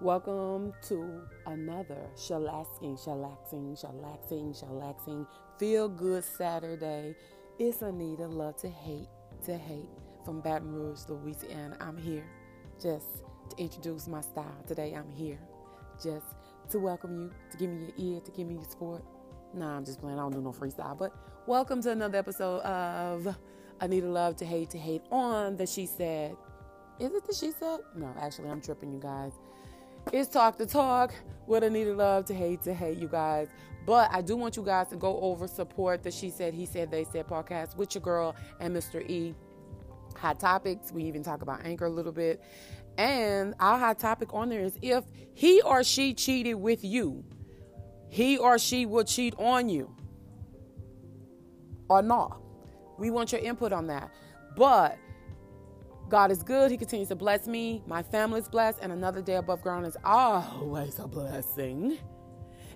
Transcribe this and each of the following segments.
Welcome to another Shalaxing, Feel Good Saturday. It's Anita Love to Hate from Baton Rouge, Louisiana. I'm here just to introduce my style today. I'm here just to welcome you, to give me your ear, to give me your sport. Nah, I'm just playing. I don't do no freestyle. But welcome to another episode of Anita Love to Hate on the She Said. Is it the She Said? No, actually, I'm tripping, you guys. It's Talk to Talk with Anita Love to Hate, you guys. But I do want you guys to go over, support the She Said, He Said, They Said podcast with your girl and Mr. E. Hot topics. We even talk about Anchor a little bit. And our hot topic on there is if he or she cheated with you, he or she will cheat on you or not. We want your input on that. But God is good. He continues to bless me. My family is blessed. And another day above ground is always a blessing.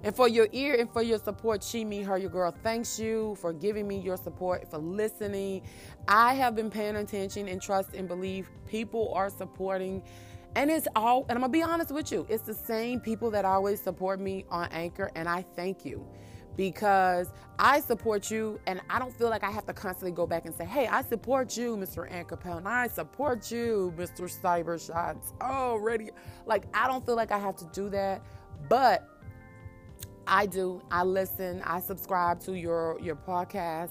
And for your ear and for your support, she, me, her, your girl, thanks you for giving me your support, for listening. I have been paying attention and trust and believe people are supporting. And it's all, and I'm going to be honest with you, it's the same people that always support me on Anchor. And I thank you because I support you and I don't feel like I have to constantly go back and say, hey, I support you, Mr. Anchor Pell, and I support you, Mr. Cybershots. Oh, radio. Like, I don't feel like I have to do that, but I do. I listen. I subscribe to your podcast.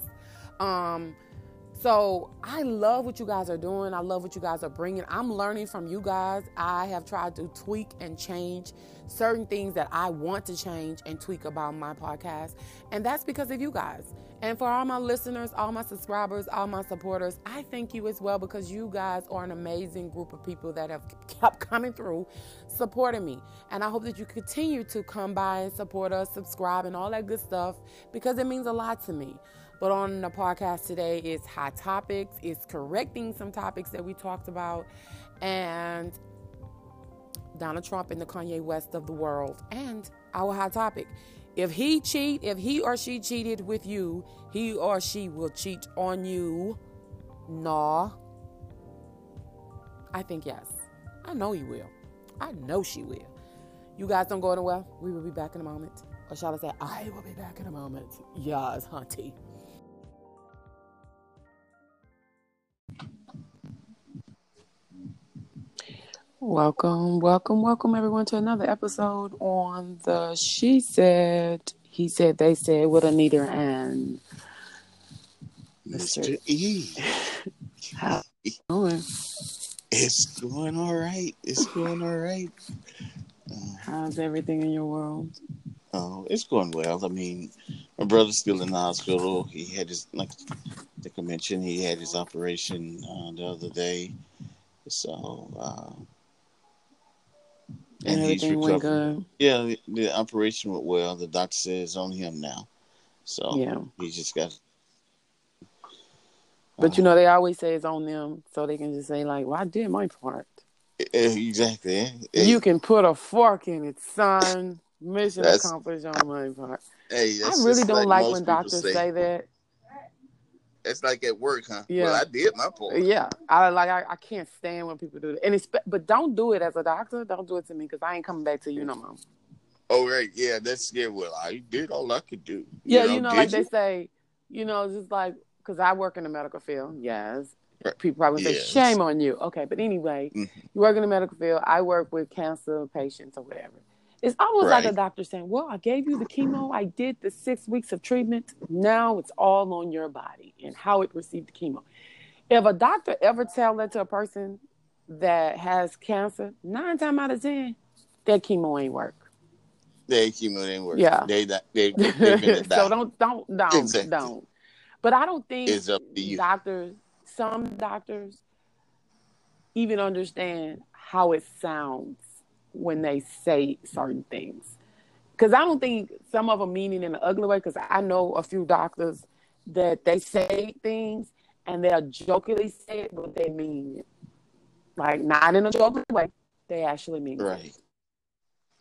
So I love what you guys are doing. I love what you guys are bringing. I'm learning from you guys. I have tried to tweak and change certain things that I want to change and tweak about my podcast. And that's because of you guys. And for all my listeners, all my subscribers, all my supporters, I thank you as well because you guys are an amazing group of people that have kept coming through supporting me. And I hope that you continue to come by and support us, subscribe, and all that good stuff because it means a lot to me. But on the podcast today, it's hot topics. It's correcting some topics that we talked about. And Donald Trump and the Kanye West of the world. And our hot topic. If he or she cheated with you, he or she will cheat on you. Nah. I think yes. I know he will. I know she will. You guys don't go anywhere. We will be back in a moment. Or shall I say, I will be back in a moment. Yes, hunty. Welcome everyone to another episode on the She Said, He Said, They Said with Anita and Mr. E. How you doing? It's going all right. How's everything in your world? Oh, it's going well. I mean, my brother's still in the hospital. He had his, like I mentioned, he had his operation the other day. So, and everything went good. Yeah, the operation went well. The doctor says on him now. So, yeah. He just got. But, you know, they always say it's on them. So they can just say, like, well, I did my part. Exactly. You can put a fork in it, son. Mission accomplished on my part. Hey, I really don't like when doctors say that. It's like at work, huh? Yeah. Well, I did my part. Yeah. I can't stand when people do that. And but don't do it as a doctor. Don't do it to me because I ain't coming back to you no more. Oh, right. Yeah, that's good. Well, I did all I could do. Yeah, you know, they say, you know, just like, because I work in the medical field. Yes. Right. People probably say, shame on you. Okay, but anyway, you work in the medical field. I work with cancer patients or whatever. It's almost like a doctor saying, well, I gave you the chemo. I did the 6 weeks of treatment. Now it's all on your body and how it received the chemo. If a doctor ever tells that to a person that has cancer, 9 times out of 10, their chemo ain't work. Their chemo ain't work. Yeah. They so don't, exactly. Don't. But I don't think some doctors even understand how it sounds when they say certain things. Because I don't think some of them mean it in an ugly way, because I know a few doctors that they say things and they'll jokingly say it, but they mean it. Like, not in a joking way. They actually mean it.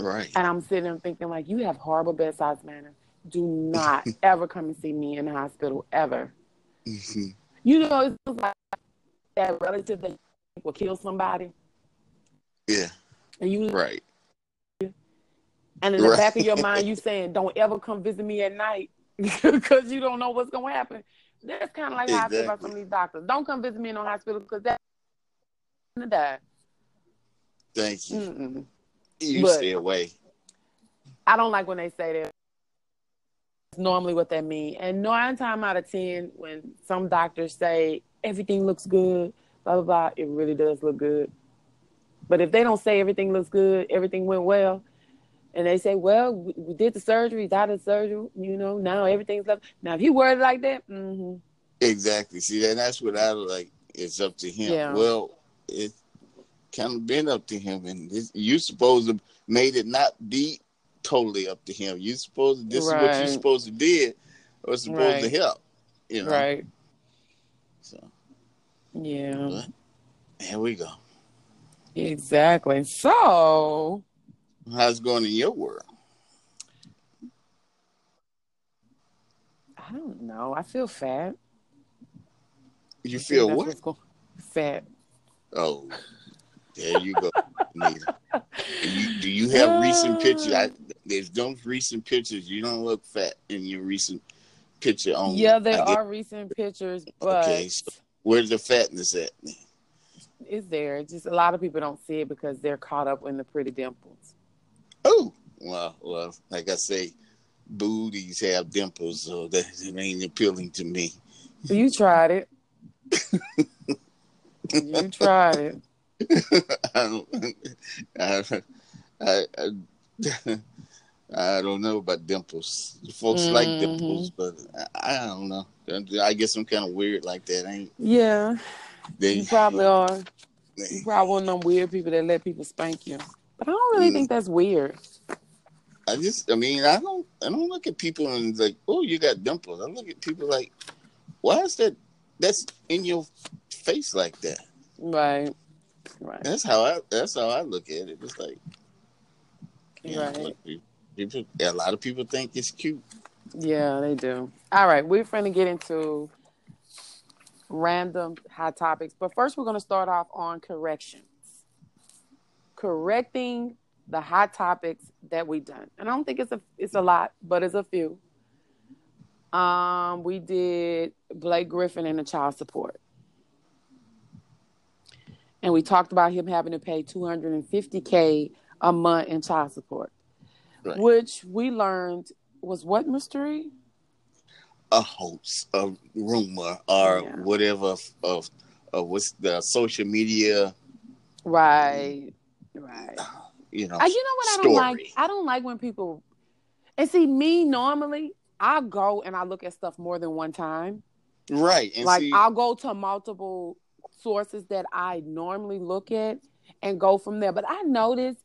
Right. And I'm sitting there thinking, like, you have horrible bedside manner. Do not ever come and see me in the hospital, ever. Mm-hmm. You know, it's like that relative that will kill somebody. Yeah. And you And in the back of your mind, you saying, don't ever come visit me at night because you don't know what's going to happen. That's kind of like how I feel about some of these doctors. Don't come visit me in no hospital because that's going to die. Thank you. Mm-mm. You but stay away. I don't like when they say that. That's normally what that means. And 9 times out of 10, when some doctors say everything looks good, blah, blah, blah, it really does look good. But if they don't say everything looks good, everything went well, and they say, well, we did the surgery, died of surgery, you know, now everything's left. Now, if he worded like that, mm-hmm. Exactly. See, and that's what I like. It's up to him. Yeah. Well, it's kind of been up to him, and you're supposed to made it not be totally up to him. You're supposed to, this is what you're supposed to did or supposed to help, you know? Right. So. Yeah. But here we go. Exactly. So... how's it going in your world? I don't know. I feel fat. You feel what? Fat. Oh, there you go. Anita. Do you have recent pictures? There's no recent pictures. You don't look fat in your recent picture. Only. Yeah, there are recent pictures, but... Okay, so where's the fatness at? It's there. Just a lot of people don't see it because they're caught up in the pretty dimples. Oh, well, like I say, booties have dimples, so that it ain't appealing to me. You tried it. You tried it. I don't know about dimples. Folks like dimples, but I don't know. I guess I'm kind of weird like that, ain't you? Yeah, you probably are. You probably one of them weird people that let people spank you. But I don't really think that's weird. I don't look at people and like, oh, you got dimples. I look at people like, why is that's in your face like that? Right. That's how I look at it. It's like, people, a lot of people think it's cute. Yeah, they do. All right, we're going to get into random hot topics, but first we're going to start off on corrections. Correcting the hot topics that we done. And I don't think it's a lot, but it's a few. We did Blake Griffin and the child support. And we talked about him having to pay $250K a month in child support. Right. Which we learned was what mystery? A hoax, a rumor, or whatever of what's the social media. Right. You know what story. I don't like when people, and see me normally, I go and I look at stuff more than one time. Right. And like I'll go to multiple sources that I normally look at and go from there. But I noticed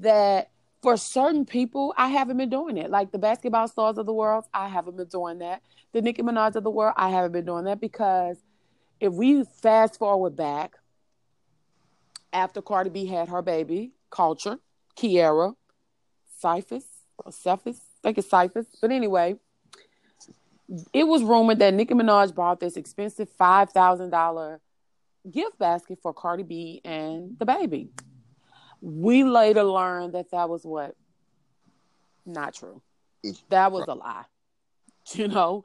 that for certain people, I haven't been doing it. Like the basketball stars of the world, I haven't been doing that. The Nicki Minaj of the world, I haven't been doing that because if we fast forward back, after Cardi B had her baby, Culture, Kiara, Cephas, I think it's Cephas. But anyway, it was rumored that Nicki Minaj bought this expensive $5,000 gift basket for Cardi B and the baby. We later learned that was what? Not true. That was a lie. You know?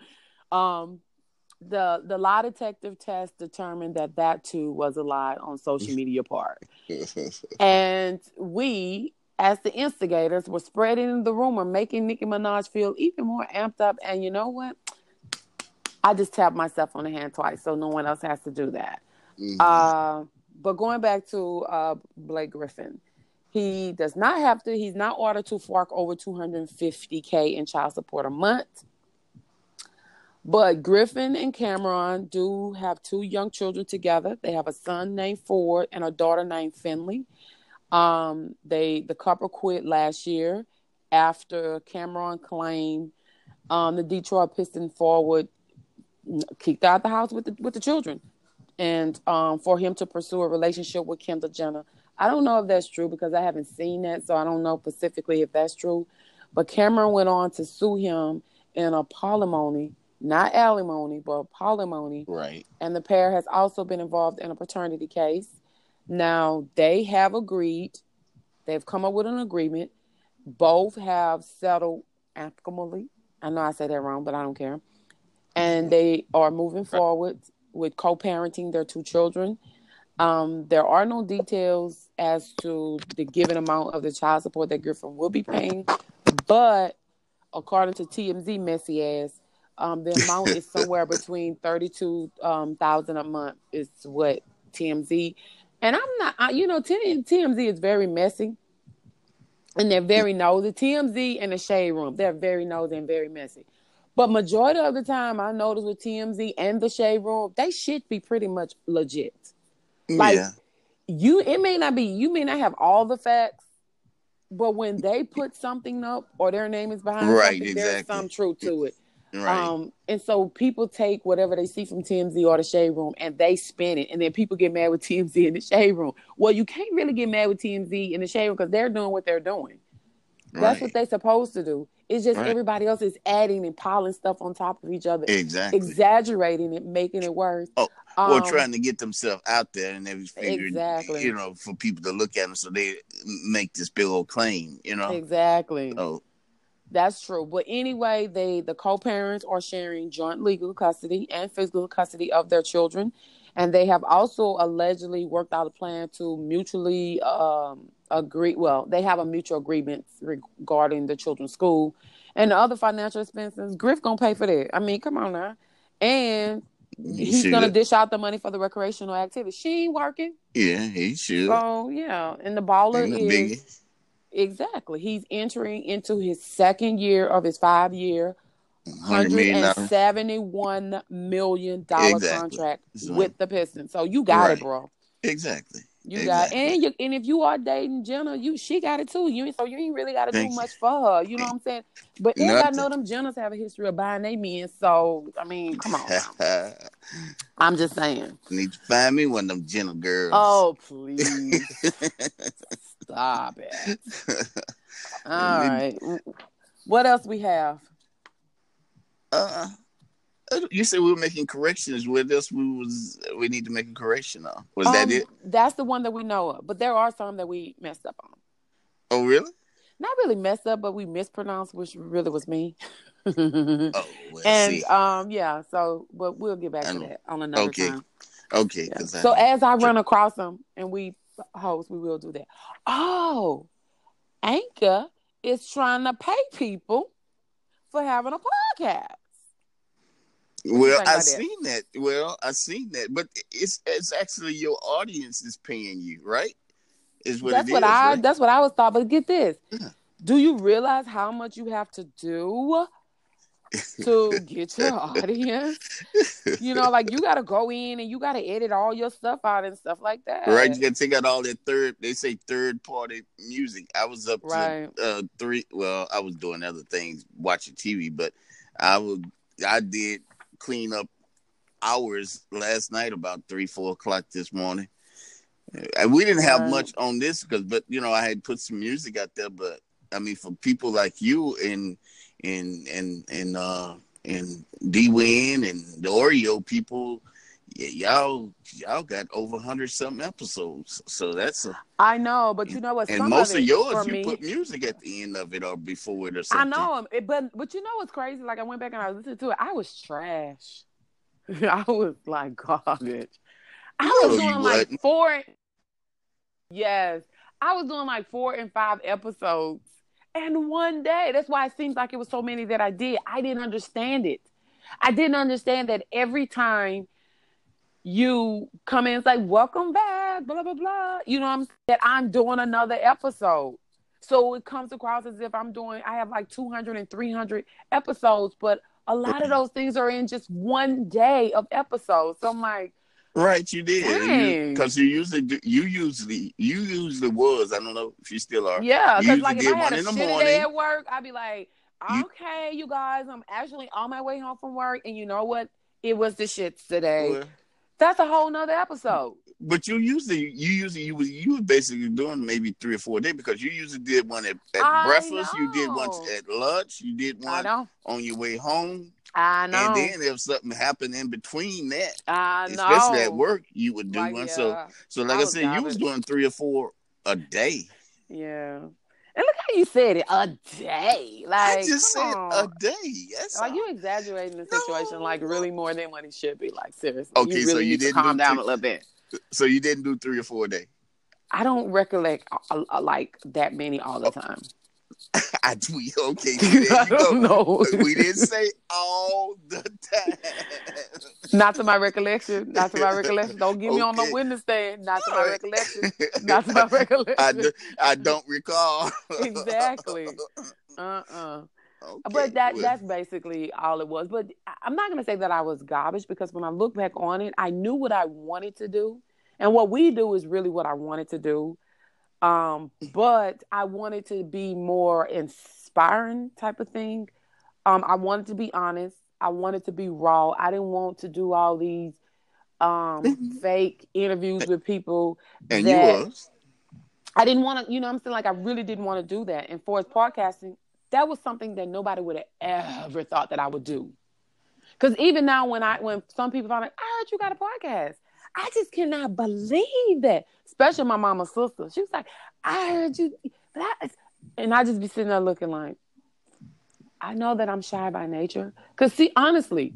The lie detective test determined that too was a lie on social media part. And we, as the instigators, were spreading the rumor, making Nicki Minaj feel even more amped up. And you know what? I just tapped myself on the hand twice, so no one else has to do that. Mm-hmm. But going back to Blake Griffin, he does not have to, he's not ordered to fork over $250K in child support a month. But Griffin and Cameron do have 2 young children together. They have a son named Ford and a daughter named Finley. The couple quit last year after Cameron claimed the Detroit Pistons forward kicked out the house with the children, and for him to pursue a relationship with Kendall Jenner. I don't know if that's true because I haven't seen that, so I don't know specifically if that's true. But Cameron went on to sue him in a polymony. Not alimony, but polymony. Right. And the pair has also been involved in a paternity case. Now, they have agreed. They've come up with an agreement Both have settled amicably. I know I said that wrong, but I don't care. And they are moving forward with co-parenting their two children. There are no details as to the given amount of the child support that Griffin will be paying, but according to TMZ, messy ass, the amount is somewhere between $32,000 a month is what TMZ. And I'm not, TMZ is very messy, and they're very nosy. TMZ and the Shade Room, they're very nosy and very messy. But majority of the time, I notice with TMZ and the Shade Room, they should be pretty much legit. Like, you may not have all the facts, but when they put something up or their name is behind something, there's some truth to it. Right. And so people take whatever they see from TMZ or the Shade Room and they spin it. And then people get mad with TMZ and the Shade Room. Well, you can't really get mad with TMZ and the Shade Room because they're doing what they're doing. That's what they're supposed to do. It's just everybody else is adding and piling stuff on top of each other. Exactly. Exaggerating it, making it worse. Oh, or trying to get themselves out there, and they figured, for people to look at them, so they make this big old claim, Exactly. So. That's true. But anyway, the co-parents are sharing joint legal custody and physical custody of their children. And they have also allegedly worked out a plan to mutually agree. Well, they have a mutual agreement regarding the children's school and the other financial expenses. Griff going to pay for that. I mean, come on now. And he's going to dish out the money for the recreational activity. She ain't working. Yeah, he should. So, yeah. And the baller is... Biggest. Exactly. He's entering into his second year of his 5-year, $171 million contract with the Pistons. So you got it, bro. Exactly. You got it. And if you are dating Jenner, she got it too. So you ain't really got to do much for her. You know what I'm saying? But I know them Jenners have a history of buying their men. So, I mean, come on. I'm just saying. You need to find me one of them Jenner girls. Oh, please. Stop it. All right. What else we have? You said we were making corrections. What else we need to make a correction on? Was that it? That's the one that we know of. But there are some that we messed up on. Oh, really? Not really messed up, but we mispronounced, which really was me. But we'll get back to that on another time. Okay. Yeah. So as I run across them and we host, we will do that. Oh, Anchor is trying to pay people for having a podcast. Well, I seen that, but it's actually your audience is paying you, right? That's what I was thought. But get this: do you realize how much you have to do to get your audience? You got to go in and you got to edit all your stuff out and stuff like that. Right, you got to take out all that third party music. I was up to three. Well, I was doing other things, watching TV, but I did clean up hours last night about 3-4 o'clock this morning. And we didn't have much on this because I had put some music out there, but I mean, for people like you and D-Win and the Oreo people, y'all got over 100-something episodes. So that's I know, but you know what? And most of yours, you put music at the end of it or before it or something. I know, but you know what's crazy? Like, I went back and I was listening to it. I was trash. I was like garbage. I was doing like four. Yes, I was doing like 4 and 5 episodes in one day. That's why it seems like it was so many that I did. I didn't understand it. I didn't understand that every time you come in, it's like, welcome back, blah, blah, blah. You know what I'm saying? That I'm doing another episode. So it comes across as if I have like 200 and 300 episodes, but a lot of those things are in just one day of episodes. So I'm like, right, you did, because you usually was. I don't know if you still are. Yeah, because like if I had a shitty day at work, I'd be like, okay, you guys, I'm actually on my way home from work, and you know what? It was the shits today. Well, that's a whole nother episode. But you were basically doing maybe 3 or 4 a day, because you usually did one at breakfast, you did one at lunch, you did one on your way home. I know. And then if something happened in between that, especially at work, you would do one. Yeah. So like I said, you was doing 3 or 4 a day. Yeah. And look how you said it. A day. Like, I just said on. A day. That's Are you exaggerating the situation like really more than what it should be? Like, seriously. Okay, you really so you need didn't to calm down a little bit. So you didn't do 3 or 4 a day? I don't recollect like that many all the time. I tweet. Okay, I don't know. We didn't say all the time. Not to my recollection. Not to my recollection. Don't get me on no witness stand. Not to my recollection. Not to my recollection. I don't recall. Exactly. Okay, but that's basically all it was. But I'm not going to say that I was garbage, because when I look back on it, I knew what I wanted to do. And what we do is really what I wanted to do. But I wanted to be more inspiring type of thing. I wanted to be honest. I wanted to be raw. I didn't want to do all these fake interviews with people. And you was. I didn't want to, you know what I'm saying? Like, I really didn't want to do that. And for his podcasting, that was something that nobody would have ever thought that I would do. Because even now when some people find out, I heard you got a podcast. I just cannot believe that. Especially my mama's sister. She was like, I heard you. And I just be sitting there looking like, I know that I'm shy by nature. Because, see, honestly,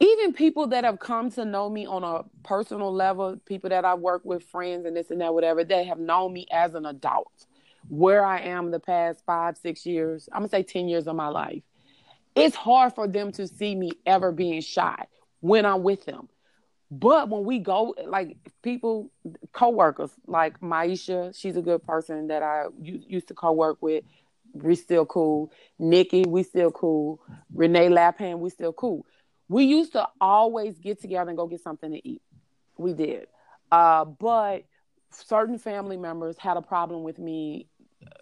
even people that have come to know me on a personal level, people that I work with, friends and this and that, whatever, they have known me as an adult. Where I am the past 5, 6 years, I'm going to say 10 years of my life. It's hard for them to see me ever being shy when I'm with them. But when we go, like people, co-workers, like Maisha, she's a good person that I used to co-work with. We still cool. Nikki, we still cool. Renee Lapham, we still cool. We used to always get together and go get something to eat. We did. But certain family members had a problem with me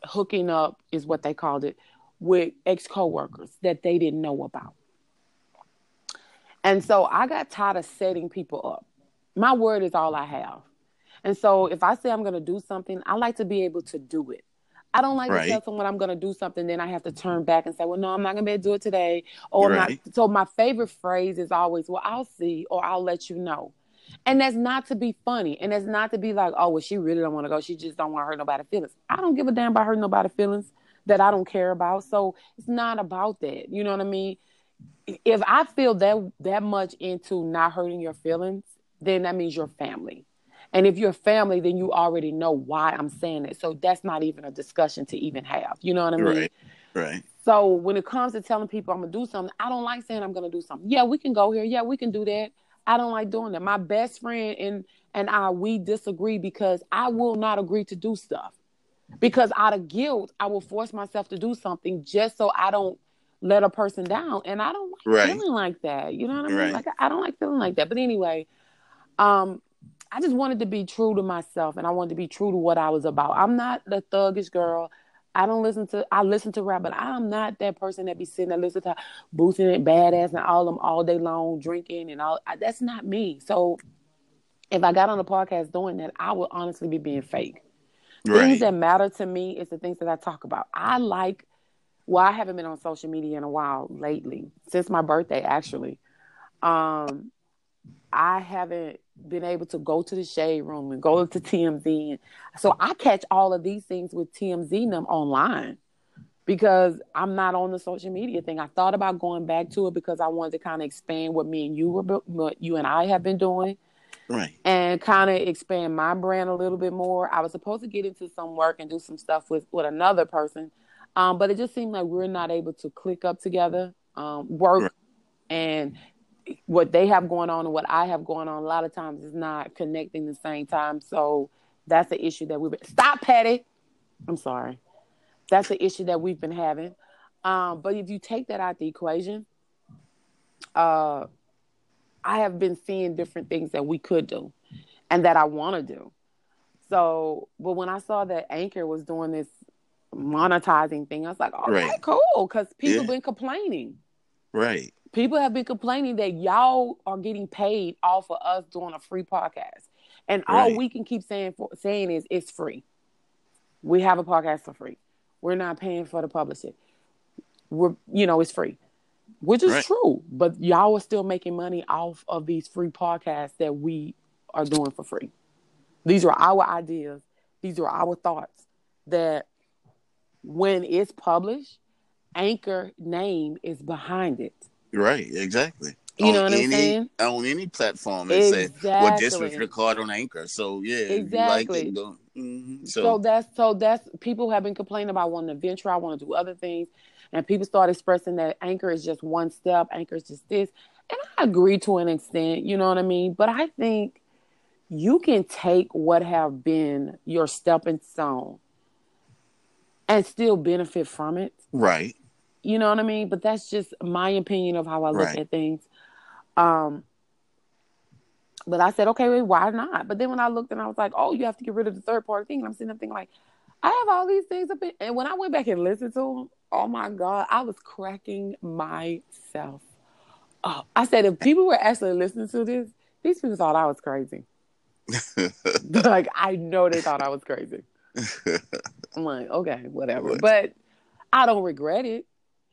hooking up, is what they called it, with ex-co-workers that they didn't know about. And so I got tired of setting people up. My word is all I have. And so if I say I'm going to do something, I like to be able to do it. I don't like to tell someone I'm going to do something, then I have to turn back and say, well, no, I'm not going to be able to do it today. Or not. So my favorite phrase is always, well, I'll see, or I'll let you know. And that's not to be funny. And that's not to be like, oh, well, she really don't want to go. She just don't want to hurt nobody's feelings. I don't give a damn about hurting nobody's feelings that I don't care about. So it's not about that. You know what I mean? If I feel that much into not hurting your feelings, then that means you're family. And if you're family, then you already know why I'm saying it. So that's not even a discussion to even have. You know what I mean? Right. So when it comes to telling people I'm going to do something, I don't like saying I'm going to do something. Yeah, we can go here. Yeah, we can do that. I don't like doing that. My best friend and I, we disagree because I will not agree to do stuff. Because out of guilt, I will force myself to do something just so I don't let a person down, and I don't like feeling like that. You know what I mean? Like, I don't like feeling like that. But anyway, I just wanted to be true to myself, and I wanted to be true to what I was about. I'm not the thuggish girl. I listen to rap, but I'm not that person that be sitting there listening to boosting and badass and all them all day long drinking and all. That's not me. So if I got on a podcast doing that, I would honestly be being fake. Right. Things that matter to me is the things that I talk about. Well, I haven't been on social media in a while lately, since my birthday, actually. I haven't been able to go to the Shade Room and go to TMZ. So I catch all of these things with TMZ them online because I'm not on the social media thing. I thought about going back to it because I wanted to kind of expand what you and I have been doing. Right. And kind of expand my brand a little bit more. I was supposed to get into some work and do some stuff with another person. But it just seemed like we're not able to click up together, work, and what they have going on and what I have going on a lot of times is not connecting the same time. So that's the issue that we've been... Stop, Patty! I'm sorry. That's the issue that we've been having. But if you take that out the equation, I have been seeing different things that we could do and that I want to do. So, but when I saw that Anchor was doing this monetizing thing, I was like, okay, cool, because people been complaining. Right. People have been complaining that y'all are getting paid all for us doing a free podcast. And all we can keep saying is it's free. We have a podcast for free. We're not paying for the publicity. It's free. Which is true. But y'all are still making money off of these free podcasts that we are doing for free. These are our ideas. These are our thoughts that when it's published, Anchor name is behind it. Right, exactly. You know what I'm saying? On any platform, they say, well, this was recorded on Anchor. So, yeah. Exactly. You like it, mm-hmm. So that's people have been complaining about wanting to venture. I want to do other things. And people start expressing that Anchor is just one step. Anchor is just this. And I agree to an extent. You know what I mean? But I think you can take what have been your stepping stone and still benefit from it. Right. You know what I mean? But that's just my opinion of how I look at things. But I said, okay, wait, why not? But then when I looked and I was like, oh, you have to get rid of the third party thing. And I'm sitting there thinking like, I have all these things up in, and when I went back and listened to them, oh my God, I was cracking myself up. I said, if people were actually listening to this, these people thought I was crazy. Like, I know they thought I was crazy. I'm like, okay, whatever. But I don't regret it.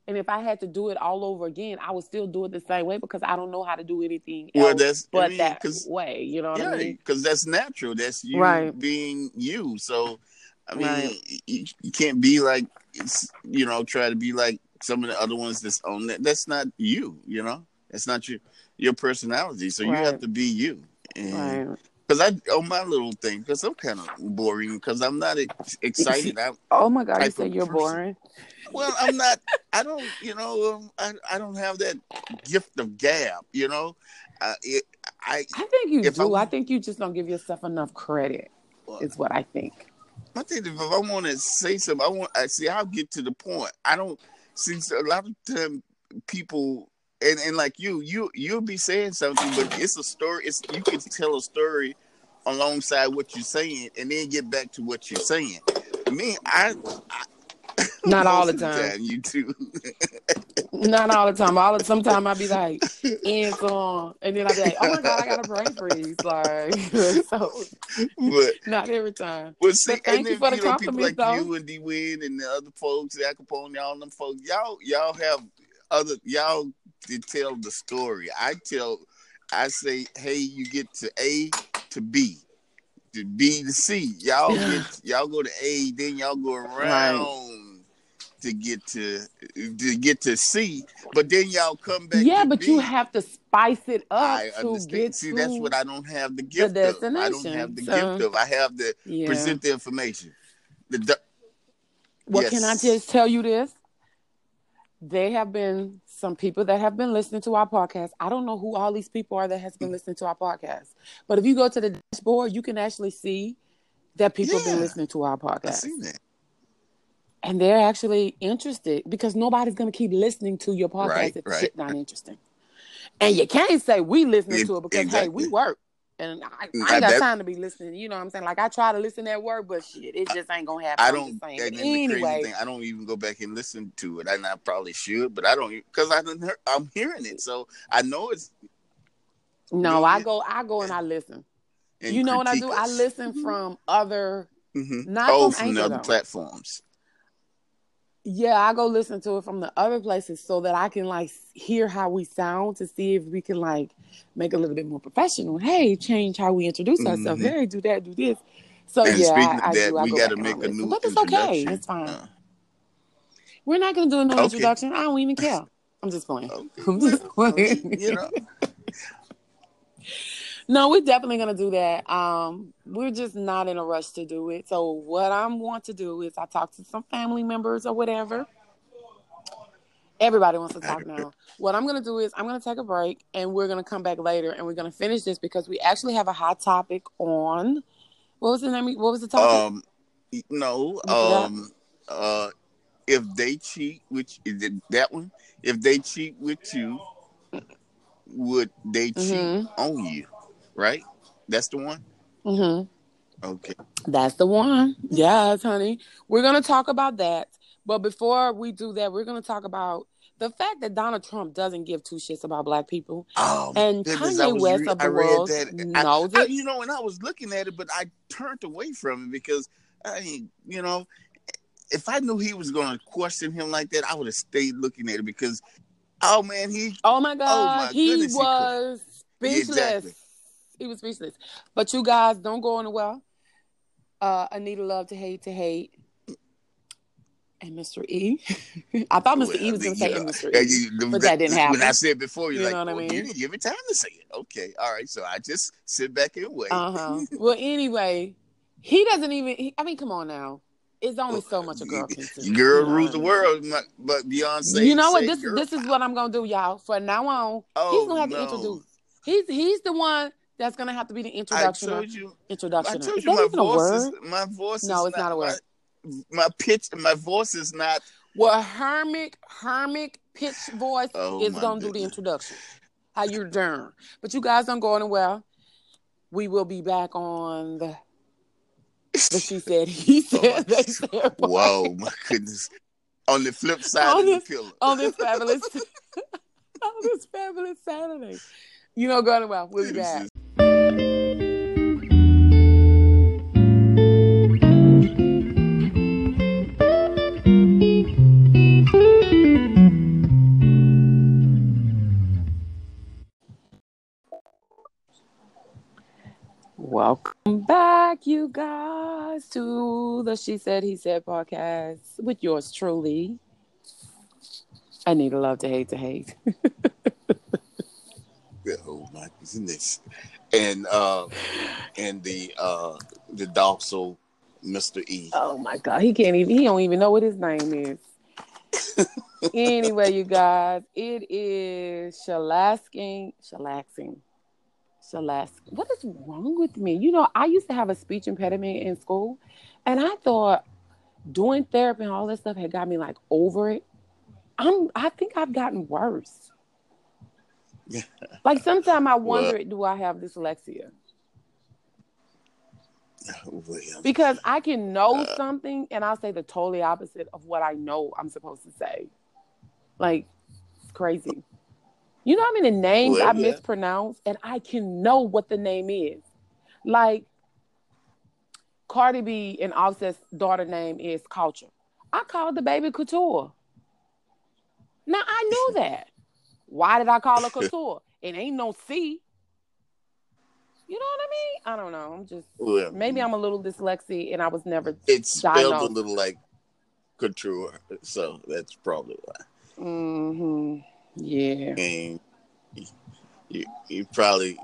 And if I had to do it all over again, I would still do it the same way because I don't know how to do anything else that way. You know what I mean? Because that's natural. That's you being you. So, I mean, you can't be like, you know, try to be like some of the other ones that's on that. That's not you, you know? That's not your personality. So you have to be you. And, because I on my little thing, because I'm kind of boring, because I'm not excited. Oh my God, you said you're boring. Well, I'm not. I don't. You know, I don't have that gift of gab. You know, I think you do. I think you just don't give yourself enough credit. Well, is what I think. I think if I want to say something, I'll get to the point. I don't. Since a lot of time people. And like you'll be saying something, but it's a story. It's you can tell a story alongside what you're saying, and then get back to what you're saying. I not all the time. You too. Not all the time. Sometimes I be like, and so on, and then I be like, oh my God, I got a brain freeze. Like, so, but not every time. Well, see, but thank you for the compliment, like though. You and D. Wynn and the other folks, the Capone, y'all, them folks, y'all have. Other y'all to tell the story. I say, hey, you get to A to B, to B to C. Y'all y'all go to A, then y'all go around to get to C, but then y'all come back. Yeah, to but B. You have to spice it up to get. See, that's what I don't have the gift of. I don't have the gift of. I have to present the information. Can I just tell you this? There have been some people that have been listening to our podcast. I don't know who all these people are that has been listening to our podcast. But if you go to the dashboard, you can actually see that people have been listening to our podcast. I've seen that. And they're actually interested because nobody's going to keep listening to your podcast if shit's not interesting. And you can't say we listening to it because, hey, we work. And I ain't got time to be listening. You know what I'm saying? Like, I try to listen at work, but shit, it just ain't going to happen. I don't, crazy thing, I don't even go back and listen to it. And I probably should, but I don't, because I'm hearing it. So I know it's. No, I go and I listen. And you know what I do? I listen from other, from Anchor, other platforms. Yeah, I go listen to it from the other places so that I can like hear how we sound to see if we can like make a little bit more professional. Hey, change how we introduce ourselves. Hey, do that, do this. So and yeah, I we got to make a new. But it's okay. It's fine. We're not going to do a new introduction. I don't even care. I'm just playing. I'm just playing. You know. No, we're definitely going to do that. We're just not in a rush to do it. So what I want to do is I talk to some family members or whatever. Everybody wants to talk now. What I'm going to do is I'm going to take a break, and we're going to come back later, and we're going to finish this because we actually have a hot topic on – what was the name? What was the topic? If they cheat with – that one? If they cheat with you, would they cheat on you? Right? That's the one? Mm-hmm. Okay. That's the one. Yes, honey. We're going to talk about that. But before we do that, we're going to talk about the fact that Donald Trump doesn't give two shits about black people. Oh, and goodness, Kanye West of the world knows it. You know, and I was looking at it, but I turned away from it because, you know, if I knew he was going to question him like that, I would have stayed looking at it because, oh, man, oh, my God. He was speechless. Exactly. He was speechless. But you guys, don't go anywhere. Anita Love to Hate. and Mr. E. I thought Mr. E was going to say Mr. E, but that didn't happen. When I said before, you know what I mean? You didn't give me time to say it. Okay, all right. So I just sit back and wait. Well, anyway, he doesn't even. Come on now. It's only so much a girl can do. Girl rules the world, but Beyonce. You know what? This is what I'm going to do, y'all. From now on, he's going to have to introduce. He's the one. That's gonna have to be the introduction. I told you my voice. No, it's not a word. My pitch, my voice is not. Well, Hermic pitch voice is gonna do the introduction. How you doing? But you guys don't go anywhere. We will be back on the She Said, He Said, They Said. Whoa, my goodness! On the flip side of the pillow. On this fabulous Saturday. You know, go anywhere. We'll be back. Welcome back, you guys, to the She Said, He Said podcast with yours truly, Anita Love to Hate. Oh my goodness. And the docile Mr. E. Oh my God, he don't even know what his name is. Anyway, you guys, it is Shalaxing. What is wrong with me? You know, I used to have a speech impediment in school, and I thought doing therapy and all that stuff had got me like over it. I think I've gotten worse. Like sometimes I wonder, do I have dyslexia? Because I can know something and I'll say the totally opposite of what I know I'm supposed to say. Like, it's crazy. You know how many names I mispronounce and I can know what the name is. Like, Cardi B and Offset's daughter name is Culture. I called the baby Couture. Now, I knew that. Why did I call her Couture? It ain't no C. You know what I mean? I don't know. I'm just maybe I'm a little dyslexic, and I was never. It's spelled a little like Couture, so that's probably why. Yeah. And you probably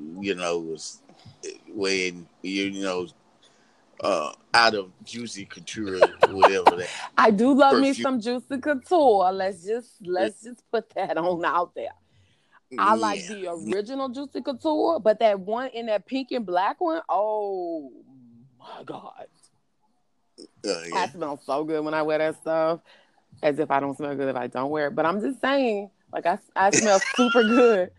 was weighing out of Juicy Couture, whatever that. I do love perfume. Me some Juicy Couture. Let's just put that on out there. I like the original Juicy Couture, but that one in that pink and black one, oh my God. I smell so good when I wear that stuff. As if I don't smell good if I don't wear it. But I'm just saying, like I smell super good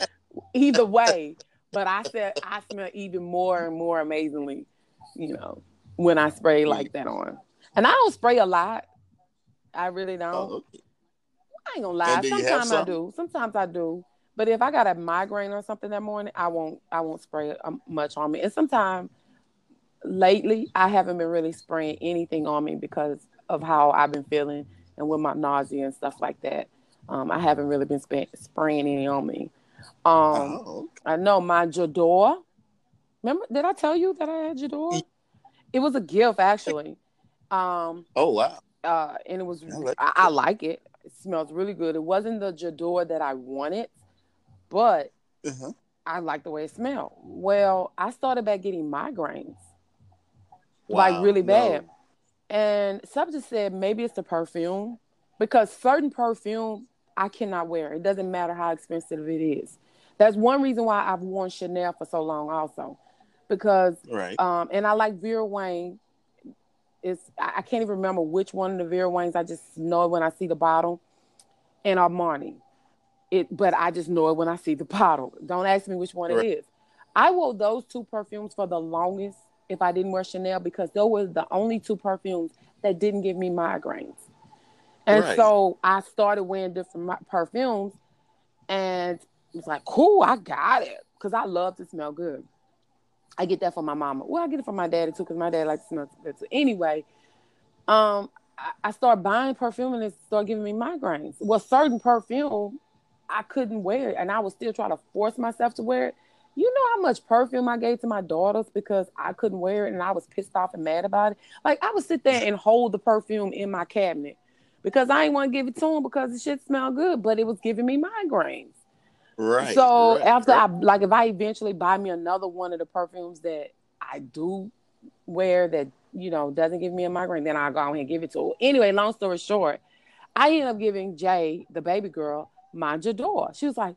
either way. But I said I smell even more and more amazingly, when I spray like that on. And I don't spray a lot. I really don't. Oh, okay. I ain't gonna lie. Sometimes I do. But if I got a migraine or something that morning, I won't spray much on me. And sometimes lately, I haven't been really spraying anything on me because of how I've been feeling and with my nausea and stuff like that. I haven't really been spraying any on me. Okay. I know my Jador. Remember, did I tell you that I had Jador? It was a gift, actually. Wow. And it was, I like it. It smells really good. It wasn't the Jador that I wanted, but I like the way it smelled. Well, I started back getting migraines, really bad. No. And some just said, maybe it's the perfume, because certain perfume I cannot wear. It doesn't matter how expensive it is. That's one reason why I've worn Chanel for so long also. Because, and I like Vera Wang. I can't even remember which one of the Vera Wangs. I just know it when I see the bottle. And Armani. But I just know it when I see the bottle. Don't ask me which one it is. I wore those two perfumes for the longest if I didn't wear Chanel, because those were the only two perfumes that didn't give me migraines. And so I started wearing different perfumes and it was like, cool, I got it. Because I love to smell good. I get that from my mama. Well, I get it from my daddy, too, because my dad likes to smell good, too. Anyway, I started buying perfume, and it started giving me migraines. Well, certain perfume, I couldn't wear it, and I would still try to force myself to wear it, you know how much perfume I gave to my daughters because I couldn't wear it and I was pissed off and mad about it? Like, I would sit there and hold the perfume in my cabinet because I ain't want to give it to them because the shit smelled good, but it was giving me migraines. Right. So after I, like, if I eventually buy me another one of the perfumes that I do wear that, you know, doesn't give me a migraine, then I'll go ahead and give it to her. Anyway, long story short, I ended up giving Jay, the baby girl, mind your door. She was like,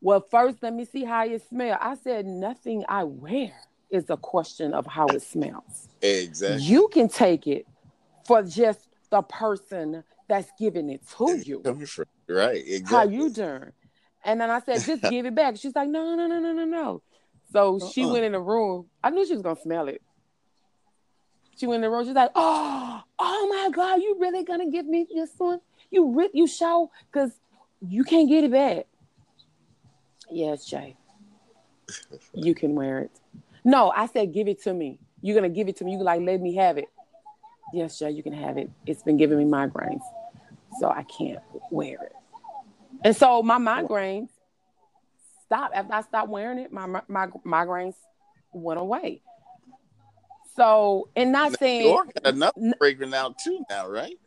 well, first, let me see how you smell. I said, nothing I wear is a question of how it smells. Exactly. You can take it for just the person that's giving it to you. Right. Exactly. How you doing? And then I said, just give it back. She's like, no. So she went in the room. I knew she was going to smell it. She went in the room. She's like, oh my God, you really going to give me this one? You show, because you can't get it back. Yes, Jay. You can wear it. No, I said give it to me. You're going to give it to me. You like, let me have it. Yes, Jay, you can have it. It's been giving me migraines, so I can't wear it. And so my migraines stopped. After I stopped wearing it, my migraines went away. So, and not now saying... You're got another fragrance out too now, right?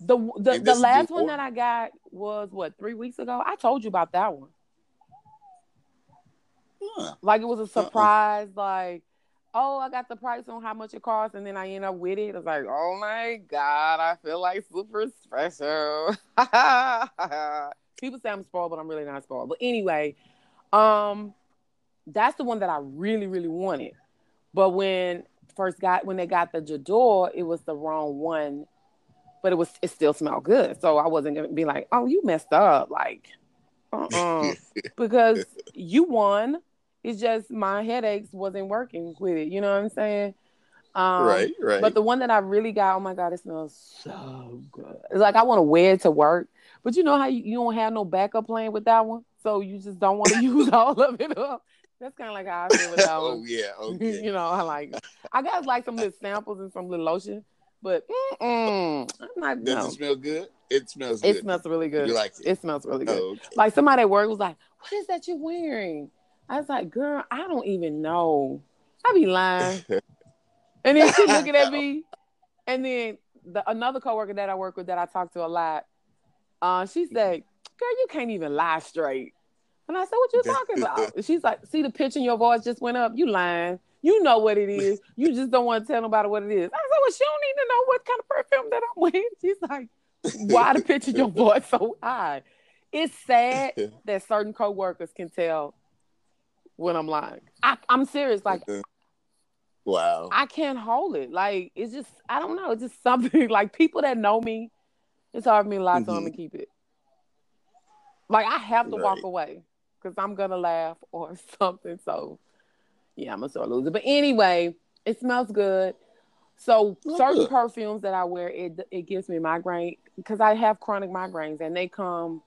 The last one that I got was, 3 weeks ago? I told you about that one. Like, it was a surprise, like, I got the price on how much it costs, and then I end up with it. It's like, oh my God, I feel like super special. People say I'm spoiled, but I'm really not spoiled. But anyway, that's the one that I really, really wanted. But when they got the J'adore, it was the wrong one, but it still smelled good. So I wasn't gonna be like, oh, you messed up, like, because you won. It's just my headaches wasn't working with it. You know what I'm saying? Right. But the one that I really got, oh my God, it smells so good. It's like I want to wear it to work. But you know how you don't have no backup plan with that one? So you just don't want to use all of it up. That's kind of like how I feel with that one. Oh, yeah. Okay. You know, I got like some little samples and some little lotion. But I'm not. Does it smell good? It smells good. It smells really good. You like it? It smells really good. Okay. Like, somebody at work was like, what is that you're wearing? I was like, girl, I don't even know. I be lying. And then she looking at me. And then another coworker that I work with that I talk to a lot, she said, girl, you can't even lie straight. And I said, what you talking about? And she's like, see the pitch in your voice just went up. You lying. You know what it is. You just don't want to tell nobody what it is. I said, well, she don't need to know what kind of perfume that I'm wearing. She's like, why the pitch in your voice so high? It's sad that certain coworkers can tell when I'm lying. I'm serious. Like, wow. I can't hold it. Like, it's just, I don't know. It's just something, like, people that know me, it's hard for me to lie to them and keep it. Like, I have to walk away because I'm going to laugh or something. So, yeah, I'm a sore loser. But anyway, it smells good. So certain perfumes that I wear, it gives me migraine because I have chronic migraines and they come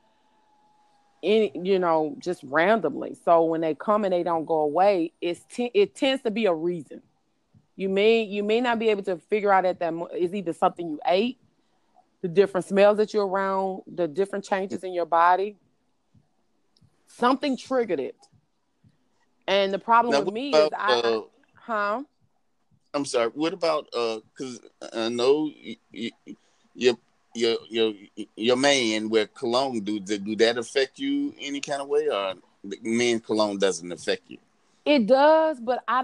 in, you know, just randomly. So when they come and they don't go away, it tends to be a reason. You may not be able to figure out that it's either something you ate, the different smells that you're around, the different changes in your body. Something triggered it. And the problem now, with me about, is I'm sorry. What about because I know your man wear cologne. Do that affect you any kind of way, or men's cologne doesn't affect you? It does, but I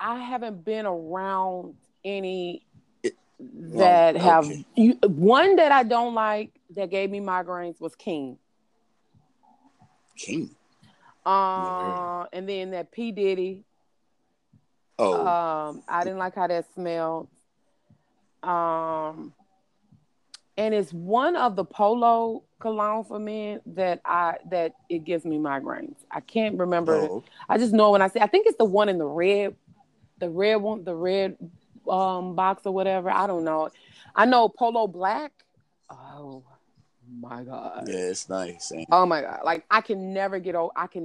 haven't been around any one that I don't like that gave me migraines was King. King. And then that P. Diddy. I didn't like how that smelled. And it's one of the polo cologne for men that it gives me migraines. I can't remember. Oh. I just know when I say, I think it's the one in the red box or whatever. I don't know. I know Polo Black. Oh my God. Yeah, it's nice. Oh my God. Like, I can never get enough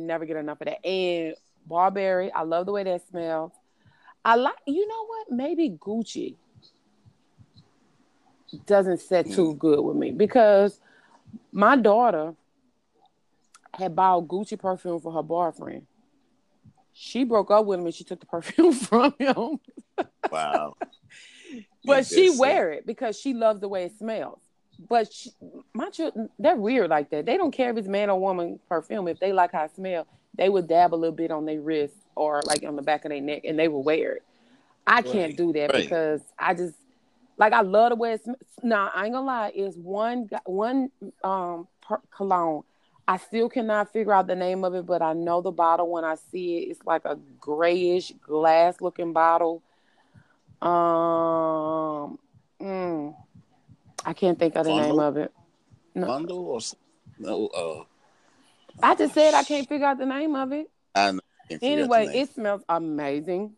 of that. And Barberry, I love the way that smells. I like, you know what? Maybe Gucci doesn't set too good with me because my daughter had bought Gucci perfume for her boyfriend. She broke up with him and she took the perfume from him. Wow. But she wear it because she loves the way it smells. But she, my children, they're weird like that. They don't care if it's man or woman perfume. If they like how it smell, they would dab a little bit on their wrist or like on the back of their neck and they will wear it. I can't do that because I just, like, I love the way it smells. Now, I ain't gonna lie, it's one cologne. I still cannot figure out the name of it, but I know the bottle when I see it. It's like a grayish glass looking bottle. I can't think of the name of it. No. Bundle or no? I just said I can't figure out the name of it. I know. Anyway, it smells amazing.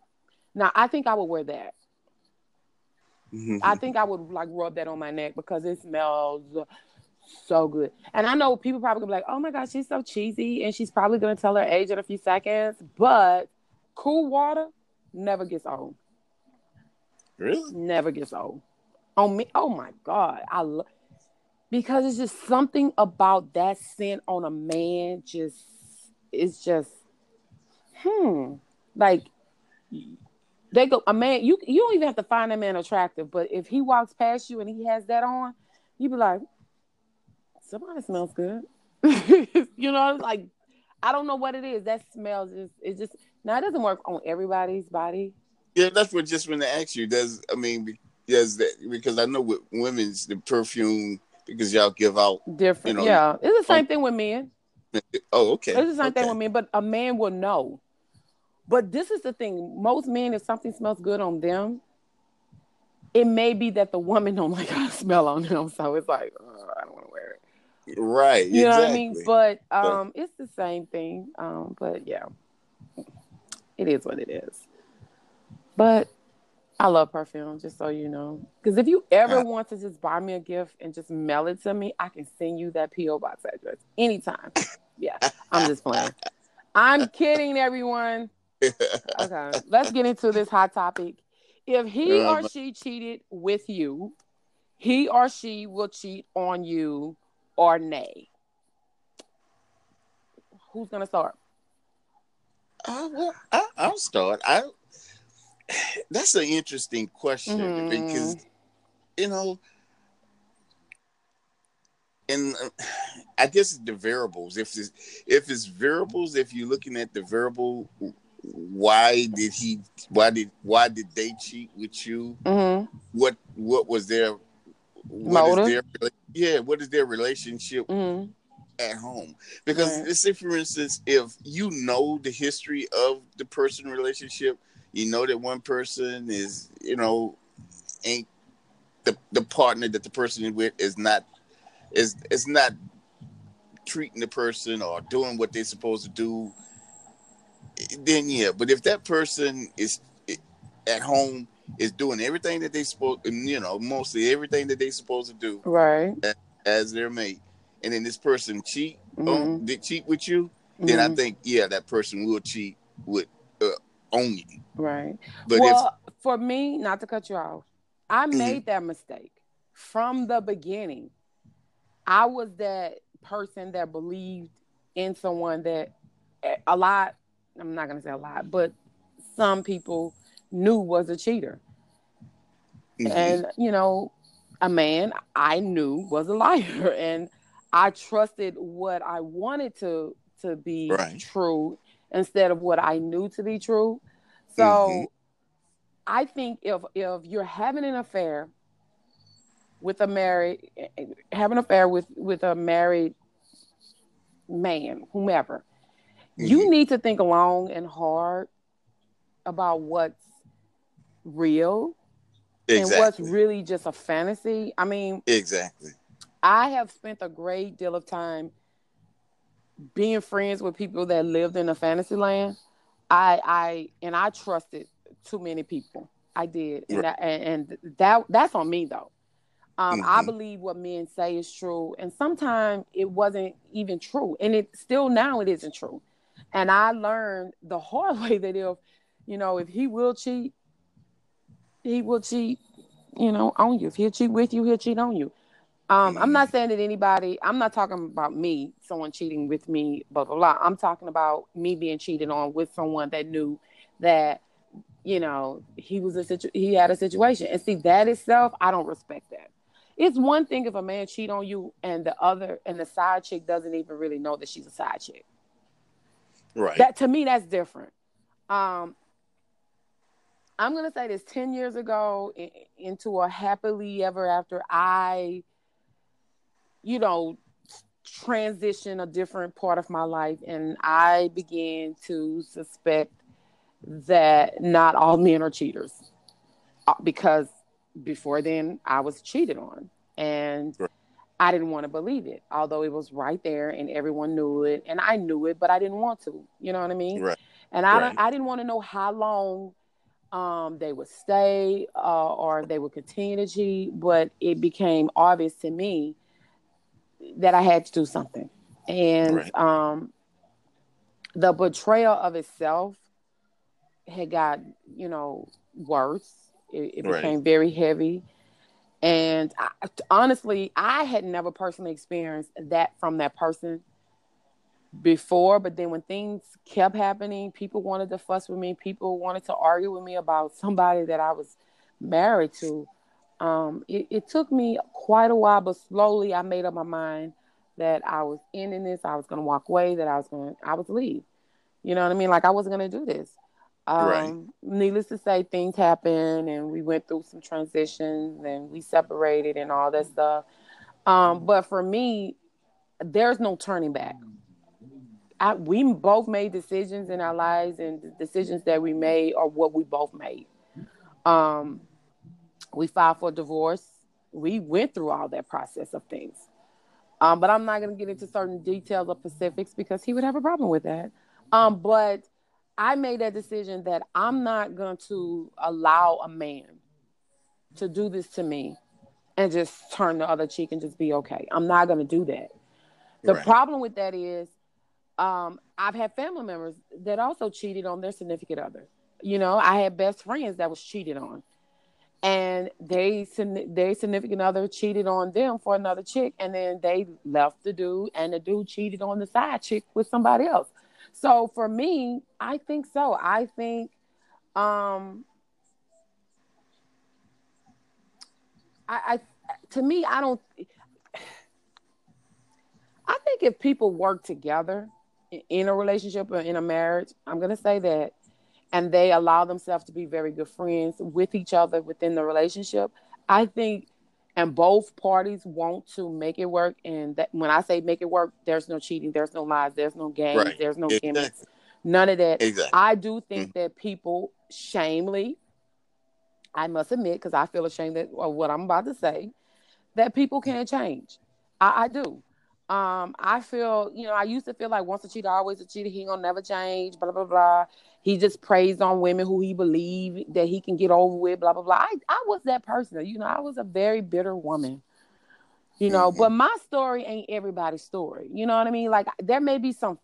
Now, I think I would wear that. I think I would like rub that on my neck because it smells so good. And I know people probably gonna be like, "Oh my gosh, she's so cheesy," and she's probably gonna tell her age in a few seconds. But cool water never gets old. Really? Never gets old. On me, oh my God, because it's just something about that scent on a man. Just it's just like. They go a man. You don't even have to find that man attractive, but if he walks past you and he has that on, you be like, somebody smells good. You know, like I don't know what it is. That smell just now it doesn't work on everybody's body. Yeah, that's what just when they ask you. Because I know with women's the perfume because y'all give out different. You know, yeah, it's the same thing with men. Oh, okay. It's the same thing with men, but a man will know. But this is the thing. Most men, if something smells good on them, it may be that the woman don't like how it smell on them. So it's like, I don't want to wear it. Right. You know what I mean? But it's the same thing. But yeah, it is what it is. But I love perfume, just so you know. Because if you ever want to just buy me a gift and just mail it to me, I can send you that P.O. box address anytime. Yeah, I'm just playing. I'm kidding, everyone. Okay, let's get into this hot topic. If he or she cheated with you, he or she will cheat on you or nay. Who's gonna start? I'll start. That's an interesting question because you know, and I guess the variables. If it's variables, if you're looking at the variable. Why did they cheat with you? What was their motive? What is their relationship at home? Because let's say, for instance, if you know the history of the person relationship, you know that one person is, you know, ain't the partner that the person is with is not treating the person or doing what they're supposed to do. Then but if that person is at home is doing everything that they supposed, you know, mostly everything that they supposed to do, right, as their mate, and then this person cheat with you, then I think that person will cheat with on you, right? But for me, not to cut you off, I made that mistake from the beginning. I was that person that believed in someone that a lot. I'm not going to say a lot, but some people knew was a cheater. And, you know, a man I knew was a liar. And I trusted what I wanted to be true instead of what I knew to be true. So I think if you're having an affair with a married, with a married man, whomever, you need to think long and hard about what's real and what's really just a fantasy. I mean, I have spent a great deal of time being friends with people that lived in a fantasy land. I trusted too many people. I did, and that's on me though. I believe what men say is true, and sometimes it wasn't even true, and it still now it isn't true. And I learned the hard way that if he will cheat, he will cheat, you know, on you. If he'll cheat with you, he'll cheat on you. I'm not saying that anybody, I'm not talking about me, someone cheating with me, blah, blah, blah. I'm talking about me being cheated on with someone that knew that, you know, he had a situation. And see, that itself, I don't respect that. It's one thing if a man cheat on you and the side chick doesn't even really know that she's a side chick. Right. That, to me, that's different. I'm going to say this, 10 years ago into a happily ever after, I, you know, transitioned a different part of my life. And I began to suspect that not all men are cheaters, because before then I was cheated on and I didn't want to believe it, although it was right there and everyone knew it. And I knew it, but I didn't want to, you know what I mean? Right. And I didn't want to know how long they would stay or they would continue to cheat, but it became obvious to me that I had to do something. And the betrayal of itself had got, you know, worse. It became very heavy. And honestly, I had never personally experienced that from that person before, but then when things kept happening, people wanted to fuss with me, people wanted to argue with me about somebody that I was married to. It took me quite a while, but slowly I made up my mind that I was ending this, I was going to walk away, that I was leave. You know what I mean? Like, I wasn't going to do this. Needless to say, things happened and we went through some transitions and we separated and all that stuff. But for me, there's no turning back. We both made decisions in our lives, and the decisions that we made are what we both made. We filed for divorce. We went through all that process of things. But I'm not going to get into certain details or specifics because he would have a problem with that. But I made that decision that I'm not going to allow a man to do this to me and just turn the other cheek and just be okay. I'm not going to do that. The problem with that is, I've had family members that also cheated on their significant other. You know, I had best friends that was cheated on, and their significant other cheated on them for another chick, and then they left the dude, and the dude cheated on the side chick with somebody else. So for me, I think if people work together in a relationship or in a marriage, I'm going to say that, and they allow themselves to be very good friends with each other within the relationship, I think, and both parties want to make it work. And that, when I say make it work, there's no cheating, there's no lies, there's no games, there's no gimmicks, none of that. I do think that people shamefully, I must admit, because I feel ashamed of what I'm about to say, that people can change. I do. I feel, you know, I used to feel like once a cheater, always a cheater, he ain't gonna never change, blah, blah, blah. He just preys on women who he believed that he can get over with, blah, blah, blah. I was that person, you know, I was a very bitter woman, you know, but my story ain't everybody's story. You know what I mean? Like, there may be some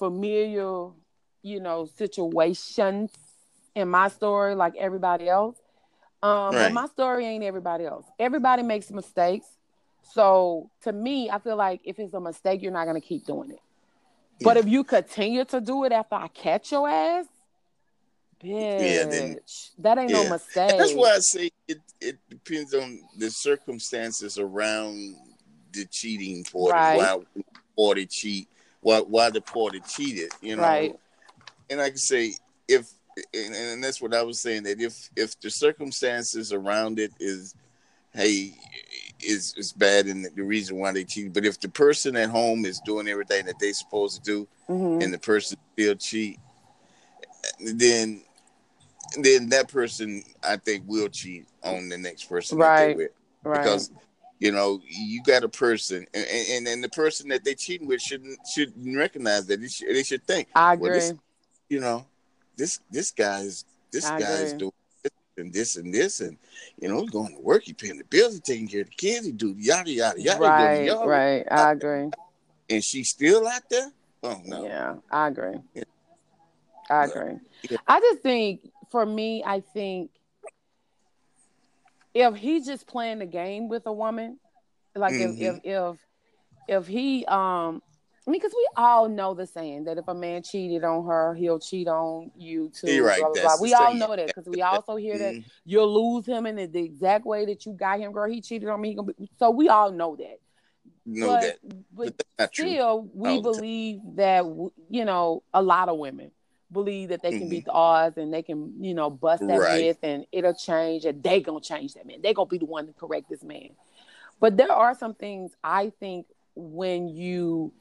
familiar, you know, situations in my story, like everybody else. But my story ain't everybody else. Everybody makes mistakes. So to me, I feel like if it's a mistake, you're not going to keep doing it. Yeah. But if you continue to do it after I catch your ass, bitch, then, that ain't no mistake. And that's why I say it depends on the circumstances around the cheating party, why the party cheated, you know. Right. And I can say and that's what I was saying, that if the circumstances around it is bad and the reason why they cheat. But if the person at home is doing everything that they're supposed to do and the person still cheat, then that person, I think, will cheat on the next person that they're with. Because, you know, you got a person and the person that they're cheating with shouldn't recognize that. They should think, I agree. Well, this guy is doing this, and you know, he's going to work, he's paying the bills, he's taking care of the kids, he do yada yada yada. Right. I agree. And she's still out there? Oh no. Yeah, I agree. Yeah. I agree. Yeah. I just think, for me, I think if he's just playing the game with a woman, like if he I mean, because we all know the saying that if a man cheated on her, he'll cheat on you too. You're right. Blah, blah, blah. We all know that because we also hear that you'll lose him in the exact way that you got him. Girl, he cheated on me. He gonna be... So we all know that. But still, we believe that, you know, a lot of women believe that they can beat the odds and they can, you know, bust that myth and it'll change and they gonna change that man. They gonna be the one to correct this man. But there are some things I think when you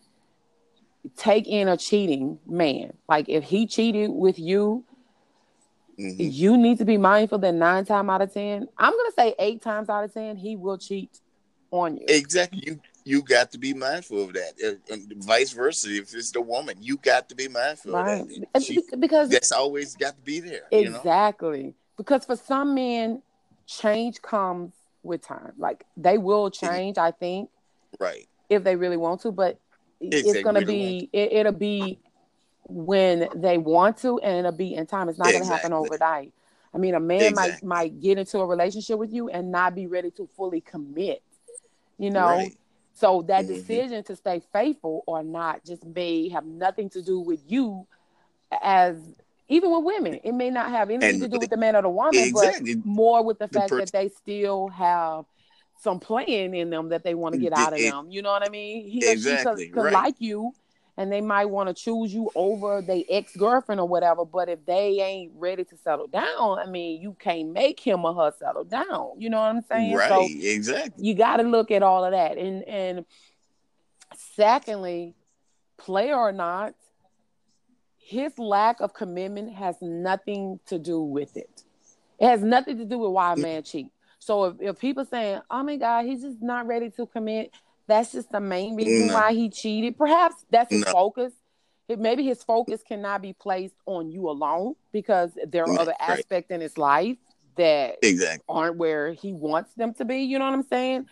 take in a cheating man, like if he cheated with you, you need to be mindful that 9 times out of 10, I'm gonna say 8 times out of 10, he will cheat on you. Exactly. You got to be mindful of that, and vice versa. If it's the woman, you got to be mindful of that. She, because that's always got to be there. Exactly. You know? Because for some men, change comes with time. Like they will change, I think. Right. If they really want to, but it's going to be, it'll be when they want to, and it'll be in time. It's not going to happen overnight. I mean, a man might get into a relationship with you and not be ready to fully commit, you know? Right. So that decision to stay faithful or not just may have nothing to do with you as, even with women, it may not have anything to do with the man or the woman, but more with the fact that they still have some playing in them that they want to get out of them. You know what I mean? He she could like you, and they might want to choose you over their ex-girlfriend or whatever, but if they ain't ready to settle down, I mean, you can't make him or her settle down. You know what I'm saying? Right, so exactly. You got to look at all of that. And secondly, player or not, his lack of commitment has nothing to do with it. It has nothing to do with why a man cheats. So if people saying, oh my God, he's just not ready to commit, that's just the main reason why he cheated. Perhaps that's his focus. Maybe his focus cannot be placed on you alone because there are other aspects in his life that aren't where he wants them to be. You know what I'm saying?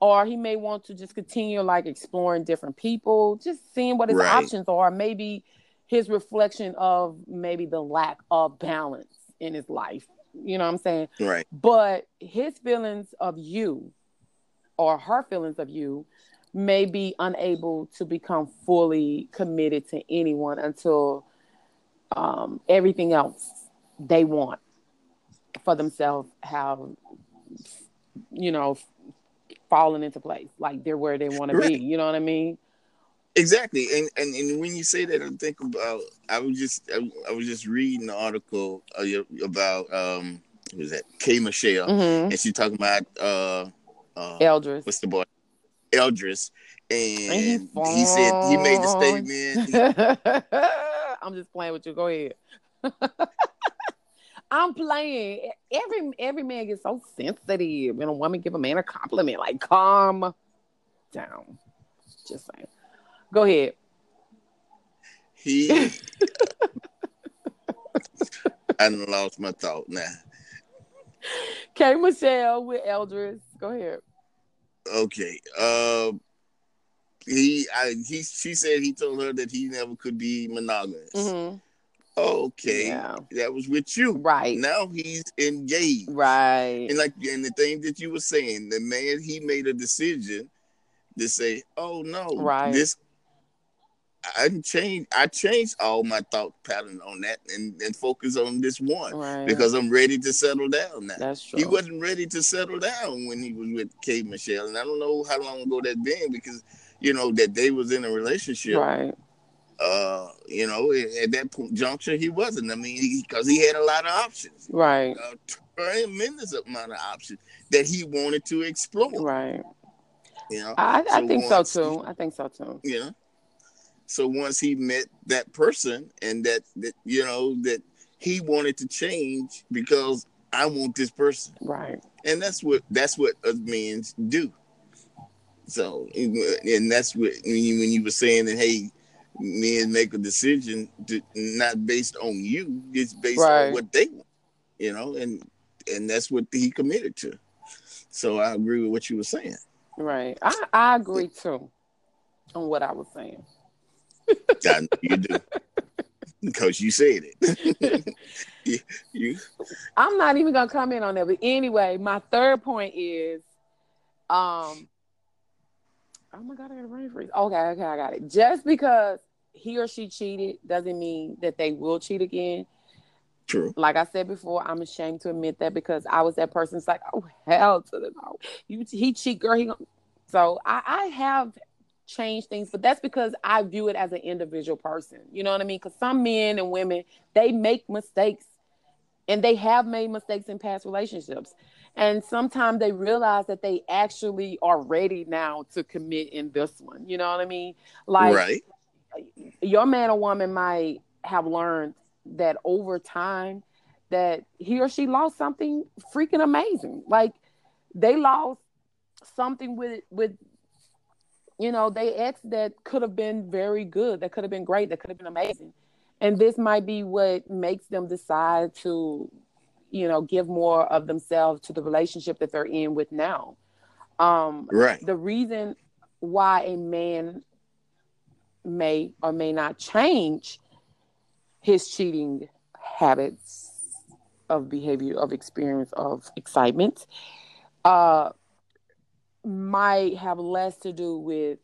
Or he may want to just continue like exploring different people, just seeing what his options are. Maybe his reflection of maybe the lack of balance in his life. You know what I'm saying? Right. But his feelings of you or her feelings of you may be unable to become fully committed to anyone until everything else they want for themselves have, you know, fallen into place. Like they're where they want to be. You know what I mean? Exactly. And when you say that, I'm thinking about, I was just reading the article about who's that? K. Michelle, and she talking about Eldris. What's the boy? Eldris, and he said he made the statement. I'm just playing with you. Go ahead. I'm playing. Every man gets so sensitive when a woman give a man a compliment. Like, calm down. Just saying. Go ahead. He I lost my thought now. K. Michelle with Eldris. Go ahead. Okay. She said he told her that he never could be monogamous. Okay. Yeah. That was with you. Right. Now he's engaged. Right. And the thing that you were saying, the man, he made a decision to say, oh no, this I changed all my thought pattern on that and focus on this one because I'm ready to settle down now. That's true. He wasn't ready to settle down when he was with K. Michelle, and I don't know how long ago that's been because, you know, that they was in a relationship. Right. You know, at that juncture, he wasn't. I mean, because he had a lot of options. Right. A tremendous amount of options that he wanted to explore. Right. You know? I think so, too. Yeah. You know? So once he met that person and that you know, that he wanted to change because I want this person. Right. And that's what men do. So, and that's what, when you were saying that, hey, men make a decision to, not based on you, it's based on what they want, you know, and that's what he committed to. So I agree with what you were saying. Right. I agree too on what I was saying. I know you do. Because you said it. I'm not even going to comment on that. But anyway, my third point is, oh my God, I got a brain freeze. Okay, I got it. Just because he or she cheated doesn't mean that they will cheat again. True. Like I said before, I'm ashamed to admit that because I was that person. It's like, oh, hell to the no. He cheat, girl. So I have changed things, but that's because I view it as an individual person. You know what I mean? Because some men and women, they make mistakes and they have made mistakes in past relationships. And sometimes they realize that they actually are ready now to commit in this one. You know what I mean? Like, right. Your man or woman might have learned that over time that he or she lost something freaking amazing. Like, they lost something with you know, they ex that could have been very good, that could have been great, that could have been amazing. And this might be what makes them decide to, you know, give more of themselves to the relationship that they're in with now. Right. The reason why a man may or may not change his cheating habits of behavior, of experience, of excitement, might have less to do with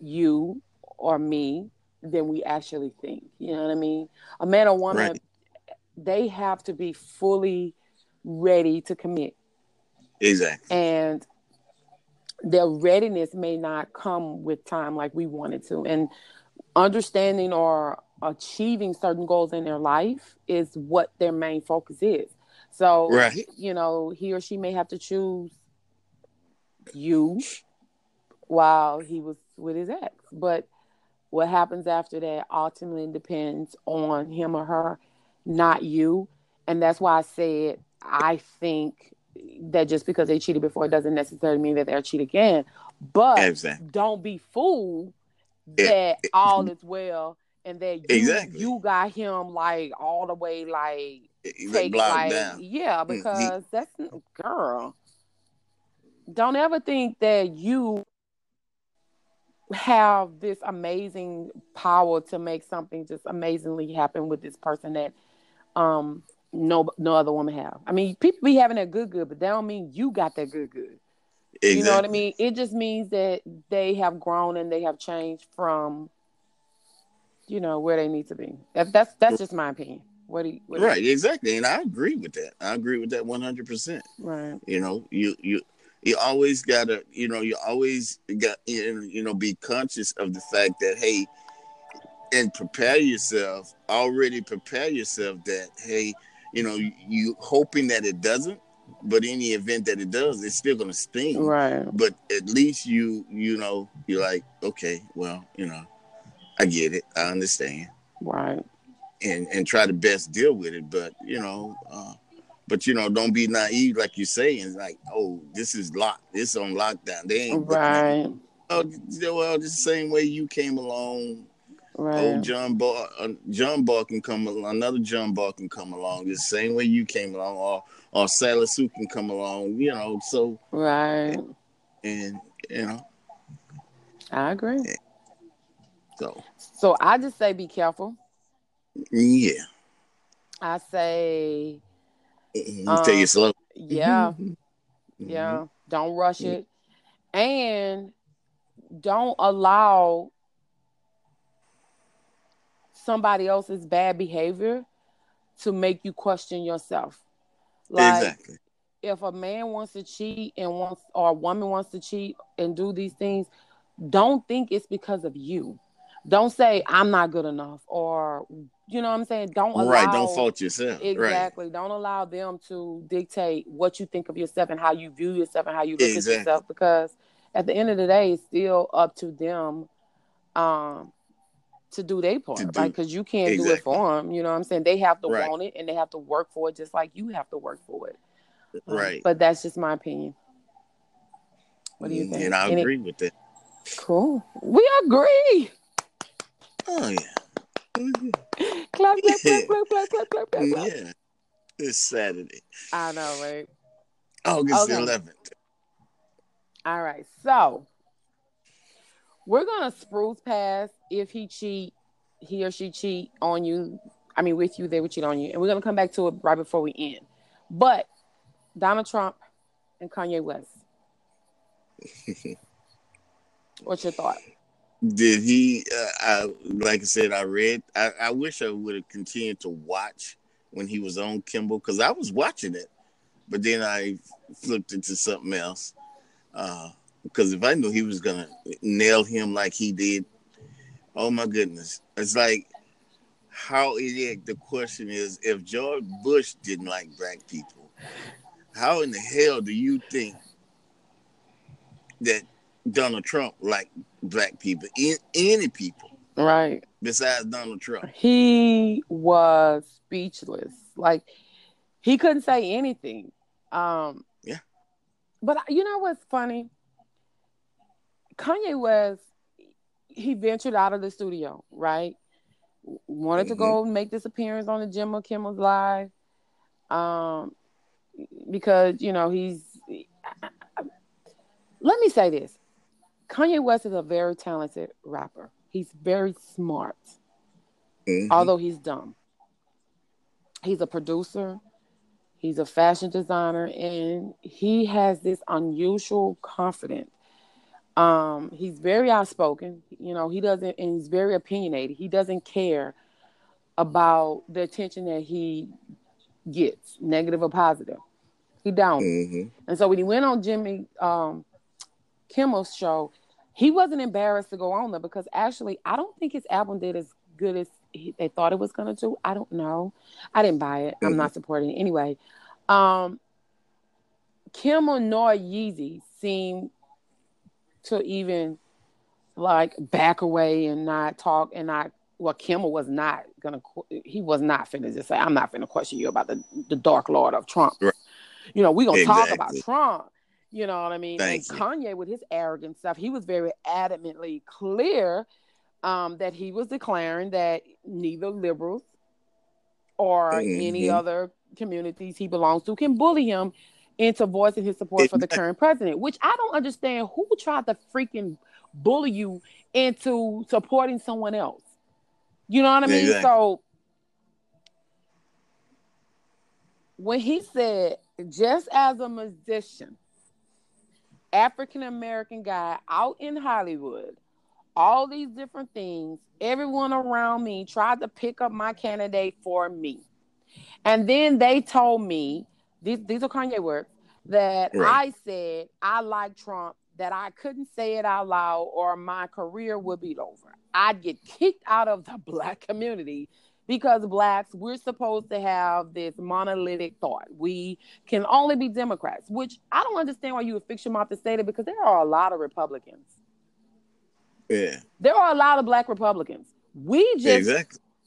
you or me than we actually think. You know what I mean? A man or woman, right. They have to be fully ready to commit. Exactly. And their readiness may not come with time like we want it to. And understanding or achieving certain goals in their life is what their main focus is. So, right. You know, he or she may have to choose you while he was with his ex. But what happens after that ultimately depends on him or her, not you. And that's why I said I think that just because they cheated before, it doesn't necessarily mean that they'll cheat again. But exactly. Don't be fooled that all is well and that you got him like all the way because that's girl. Don't ever think that you have this amazing power to make something just amazingly happen with this person that no other woman have. I mean, people be having that good, but that don't mean you got that good. Exactly. You know what I mean? It just means that they have grown and they have changed from, you know, where they need to be. That's just my opinion. What do you exactly, and I agree with that. 100%. Right. You know, you always gotta, you know, be conscious of the fact that, hey, and prepare yourself that, hey, you know, you hoping that it doesn't, but in the event that it does, it's still gonna sting. Right. But at least you know, you're like, okay, well, you know, I get it, I understand. Right. And try to best deal with it, but you know. But, you know, don't be naive, like you say, and like, oh, this is locked. It's on lockdown. They ain't. Right. Well, the same way you came along. Right. Oh, John Ball can come along. The same way you came along. Or Sally Sue can come along, you know, so. Right. And you know. I agree. So I just say be careful. Yeah. I say. Take it slow. Yeah. Yeah. Don't rush it. And don't allow somebody else's bad behavior to make you question yourself. Like, exactly. If a man wants to cheat or a woman wants to cheat and do these things, don't think it's because of you. Don't say, I'm not good enough, or, you know what I'm saying? Don't fault yourself. Exactly. Right. Don't allow them to dictate what you think of yourself and how you view yourself and how you look at yourself, because at the end of the day, it's still up to them to do their part, right? Because you can't do it for them, you know what I'm saying? They have to want it, and they have to work for it just like you have to work for it. Right. But that's just my opinion. What do you think? And I agree with that. Cool. We agree! Oh yeah! Clap. Yeah, it's Saturday. I know, right? August 11th. All right, so we're gonna spruce past if he cheat he or she cheat on you, I mean, with you, they would cheat on you. And we're going to come back to it right before we end. But Donald Trump and Kanye West. What's your thought? Did he, like I said, I wish I would have continued to watch when he was on Kimball, because I was watching it, but then I flipped it to something else. Because if I knew he was going to nail him like he did, oh my goodness. It's like, how idiot. The question is, if George Bush didn't like black people, how in the hell do you think that Donald Trump liked black people, any people? Right. Besides Donald Trump. He was speechless. Like, he couldn't say anything. Yeah. But you know what's funny? Kanye West, he ventured out of the studio, right? Wanted to go make this appearance on the Jimmy Kimmel's Live. Because, you know, he's... Let me say this. Kanye West is a very talented rapper. He's very smart, although he's dumb. He's a producer. He's a fashion designer. And he has this unusual confidence. He's very outspoken. You know, he doesn't, and he's very opinionated. He doesn't care about the attention that he gets, negative or positive. He don't. And so when he went on Jimmy Kimmel's show, he wasn't embarrassed to go on there, because actually, I don't think his album did as good as they thought it was going to do. I don't know. I didn't buy it. I'm not supporting it. Anyway, Kimmel nor Yeezy seemed to even like back away and not talk and not. Well, Kimmel was not gonna. He was not finna just say, "I'm not finna question you about the Dark Lord of Trump." Right. You know, we gonna talk about Trump. You know what I mean? And Kanye, with his arrogant stuff, he was very adamantly clear that he was declaring that neither liberals or any other communities he belongs to can bully him into voicing his support for the current president, which I don't understand. Who tried to freaking bully you into supporting someone else? You know what I mean? Exactly. So when he said, just as a musician, African-American guy out in Hollywood, all these different things, everyone around me tried to pick up my candidate for me. And then they told me, these are Kanye words, that I said I like Trump, that I couldn't say it out loud or my career would be over. I'd get kicked out of the black community because blacks, we're supposed to have this monolithic thought. We can only be Democrats, which I don't understand why you would fix your mouth to say that, because there are a lot of Republicans. Yeah. There are a lot of black Republicans. We just,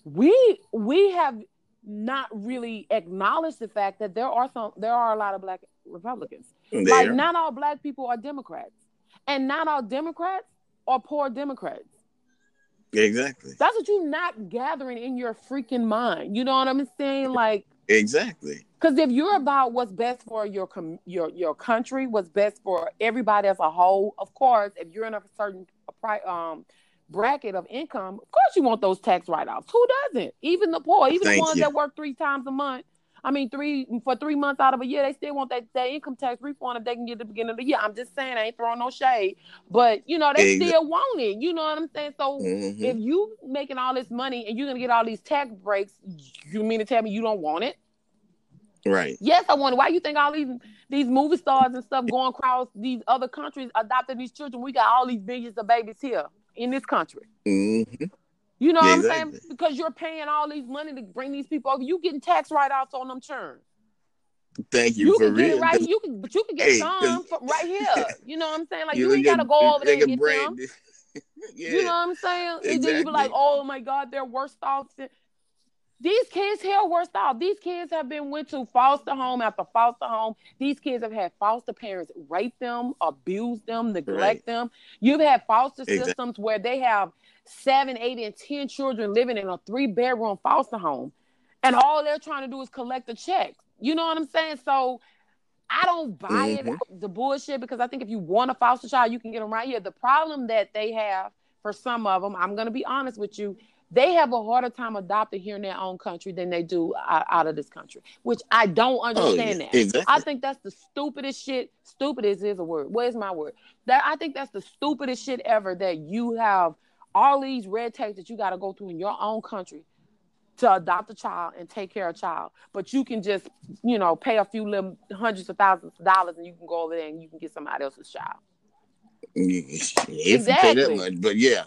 we have not really acknowledged the fact that there are a lot of black Republicans. Like, not all black people are Democrats, and not all Democrats are poor Democrats. Exactly. That's what you're not gathering in your freaking mind. You know what I'm saying? Like, exactly. Because if you're about what's best for your country, what's best for everybody as a whole, of course, if you're in a certain bracket of income, of course you want those tax write-offs. Who doesn't? Even the poor, even the ones that work three months out of a year, they still want that income tax refund if they can get it at the beginning of the year. I'm just saying, I ain't throwing no shade, but you know, they still want it. You know what I'm saying? So if you making all this money and you're going to get all these tax breaks, you mean to tell me you don't want it? Right. Yes, I want it. Why you think all these movie stars and stuff going across these other countries adopting these children? We got all these billions of babies here in this country. You know what I'm saying? Because you're paying all these money to bring these people over. You getting tax write-offs on them churns. Thank you, for real. You can get some from right here. You know what I'm saying? Like, you ain't got to go over there and get them. Yeah, you know what I'm saying? Exactly. And then you be like, oh, my God, they're worse off. These kids here are worse off. These kids have been went to foster home after foster home. These kids have had foster parents rape them, abuse them, neglect them. You've had foster systems where they have 7, 8, and 10 children living in a 3-bedroom foster home, and all they're trying to do is collect a check. You know what I'm saying? So I don't buy it, the bullshit, because I think if you want a foster child, you can get them right here. The problem that they have for some of them, I'm going to be honest with you, They have a harder time adopting here in their own country than they do out of this country, which I don't understand. Exactly. I think that's the stupidest shit. Stupidest is a word. Where's my word? I think that's the stupidest shit ever, that you have all these red tapes that you got to go through in your own country to adopt a child and take care of a child. But you can just, you know, pay a few little hundreds of thousands of dollars and you can go over there and you can get somebody else's child. If exactly. You pay that much, but yeah.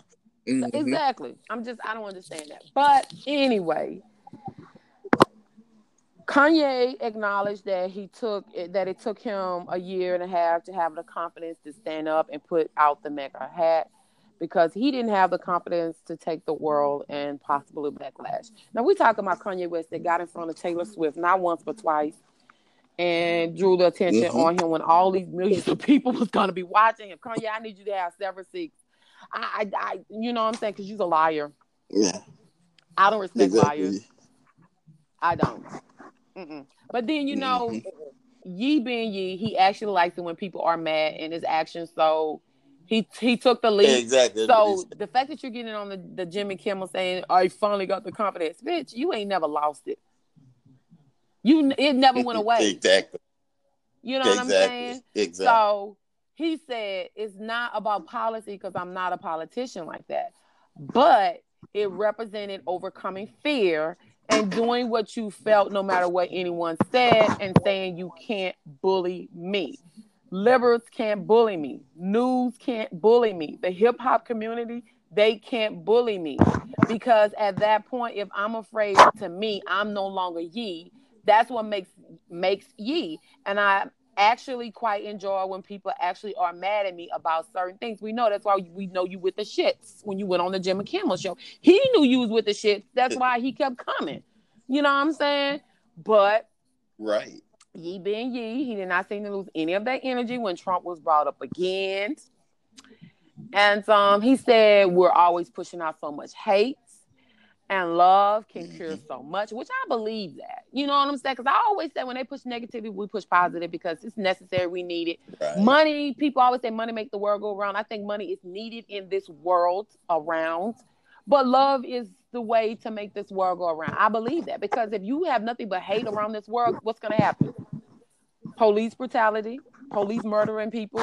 Mm-hmm. Exactly. I don't understand that. But anyway, Kanye acknowledged that it took him a year and a half to have the confidence to stand up and put out the MAGA hat, because he didn't have the confidence to take the world and possibly backlash. Now we talking about Kanye West that got in front of Taylor Swift not once but twice and drew the attention mm-hmm. on him when all these millions of people was going to be watching him. Kanye, I need you to have several seats. I you know what I'm saying? Because you're a liar. Yeah. I don't respect liars. I don't. Mm-mm. But then, you know, ye being ye, he actually likes it when people are mad in his actions. So he took the lead. Exactly. So the fact that you're getting on the Jimmy Kimmel saying, I finally got the confidence. Bitch, you ain't never lost it. It never went away. Exactly. You know what I'm saying? Exactly. So he said, it's not about policy because I'm not a politician like that. But it represented overcoming fear and doing what you felt no matter what anyone said, and saying you can't bully me. Liberals can't bully me. News can't bully me. The hip-hop community, they can't bully me. Because at that point, if I'm afraid, to me, I'm no longer ye. That's what makes ye. And I actually quite enjoy when people actually are mad at me about certain things. We know that's why we know you with the shits when you went on the Jimmy Kimmel show. He knew you was with the shits. That's why he kept coming. You know what I'm saying? But right, ye being ye, he did not seem to lose any of that energy when Trump was brought up again. And he said, we're always pushing out so much hate, and love can cure so much, which I believe that. You know what I'm saying? Because I always say when they push negativity, we push positive because it's necessary. We need it. Right. Money, people always say money make the world go round. I think money is needed in this world around. But love is the way to make this world go around. I believe that, because if you have nothing but hate around this world, what's going to happen? Police brutality, police murdering people,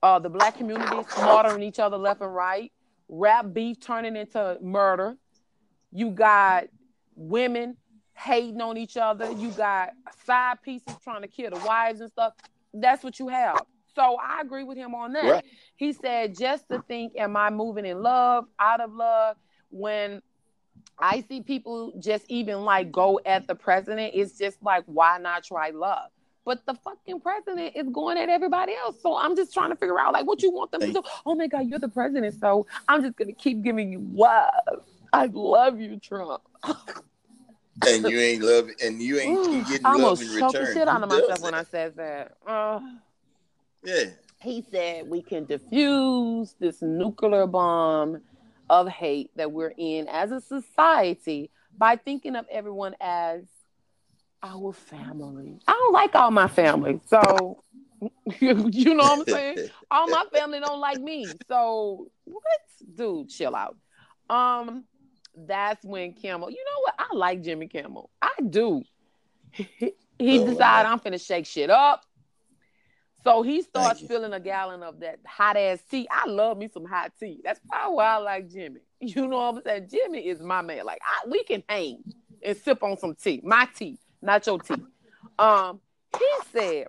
the black community slaughtering each other left and right, rap beef turning into murder. You got women hating on each other. You got side pieces trying to kill the wives and stuff. That's what you have. So I agree with him on that. Right. He said, just to think, am I moving in love, out of love? When I see people just even like go at the president, it's just like, why not try love? But the fucking president is going at everybody else. So I'm just trying to figure out like what you want them to do. Oh my God, you're the president. So I'm just going to keep giving you love. I love you, Trump. And you ain't love, and you ain't getting love in return. I almost choked the shit out of myself when I said that. Yeah. He said we can defuse this nuclear bomb of hate that we're in as a society by thinking of everyone as our family. I don't like all my family, so you know what I'm saying? All my family don't like me, so what? Dude, chill out. That's when Kimmel, you know what? I like Jimmy Kimmel. I do. He decided I'm finna shake shit up. So he starts filling a gallon of that hot ass tea. I love me some hot tea. That's probably why I like Jimmy. You know what I'm saying? Jimmy is my man. Like we can hang and sip on some tea. My tea, not your tea. He said,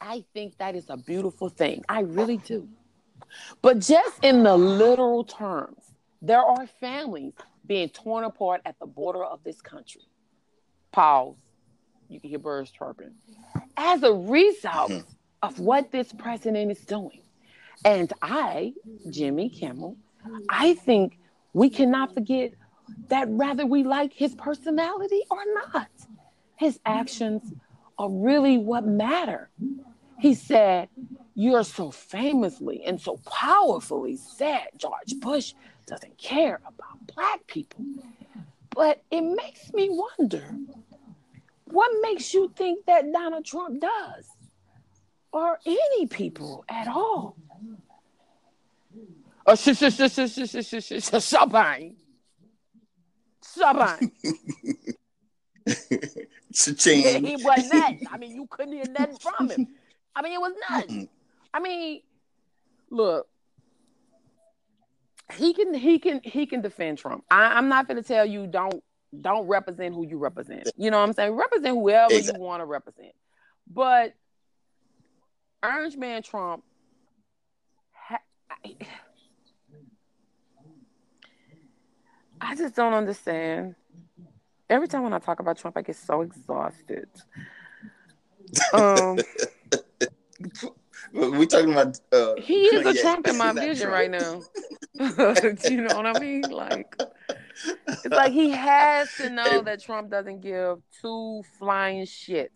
I think that is a beautiful thing. I really do. But just in the literal terms, there are families being torn apart at the border of this country. Pause. You can hear birds chirping. As a result of what this president is doing. And I, Jimmy Kimmel, I think we cannot forget that whether we like his personality or not, his actions are really what matter. He said, you're so famously and so powerfully said George Bush doesn't care about black people. But it makes me wonder, what makes you think that Donald Trump does? Or any people at all? Sabine. He was nuts. I mean, you couldn't hear nothing from him. I mean, it was nuts. I mean, look, he can defend Trump. I'm not gonna tell you don't represent who you represent. You know what I'm saying? Represent whoever you want to represent. But Orange Man Trump, I just don't understand. Every time when I talk about Trump, I get so exhausted. We're talking about... he is a Trump in my vision right now. You know what I mean? Like, it's like he has to know that Trump doesn't give two flying shits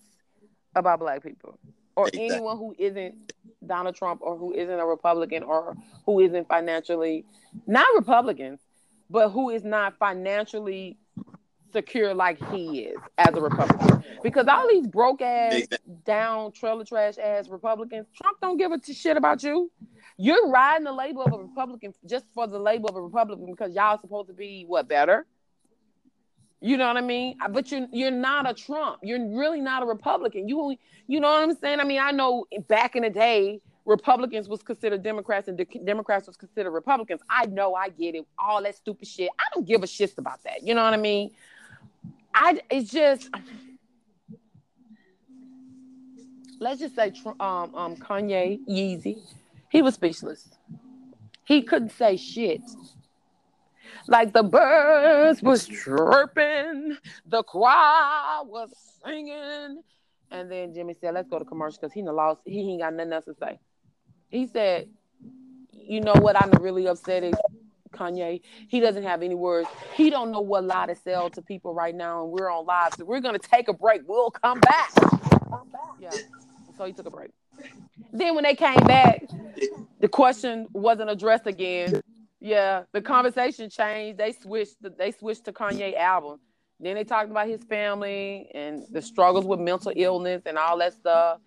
about black people or anyone who isn't Donald Trump or who isn't a Republican or who isn't financially... Not Republicans, but who is not financially... secure like he is as a Republican, because all these broke ass, down trailer trash ass Republicans, Trump don't give a shit about you. You're riding the label of a Republican just for the label of a Republican because y'all supposed to be what better. You know what I mean? But you're not a Trump. You're really not a Republican. You know what I'm saying? I mean, I know back in the day, Republicans was considered Democrats and Democrats was considered Republicans. I know, I get it. All that stupid shit. I don't give a shit about that. You know what I mean? It's just, let's just say Kanye Yeezy, he was speechless. He couldn't say shit. Like the birds was chirping, the choir was singing, and then Jimmy said, "Let's go to commercial," because he ain't got nothing else to say. He said, "You know what? I'm really upset at Kanye. He doesn't have any words. He don't know what lie to sell to people right now, and we're on live, so we're gonna take a break. We'll come back." Yeah. So he took a break. Then when they came back, the question wasn't addressed again. Yeah, the conversation changed. They switched to Kanye album. Then they talked about his family and the struggles with mental illness and all that stuff.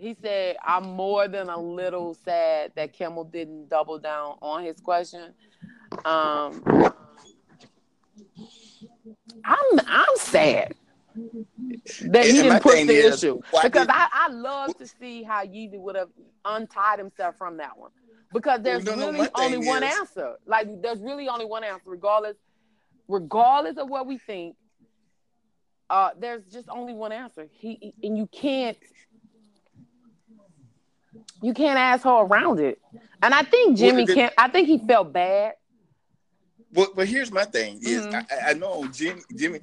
He said, "I'm more than a little sad that Kimmel didn't double down on his question." I'm sad that he didn't push the issue, because I love to see how Yeezy would have untied himself from that one, because there's really only one answer. Like, there's really only one answer, regardless of what we think, there's just only one answer. And you can't asshole around it. And I think Jimmy can't. I think he felt bad. Well, here's my thing is I know Jimmy.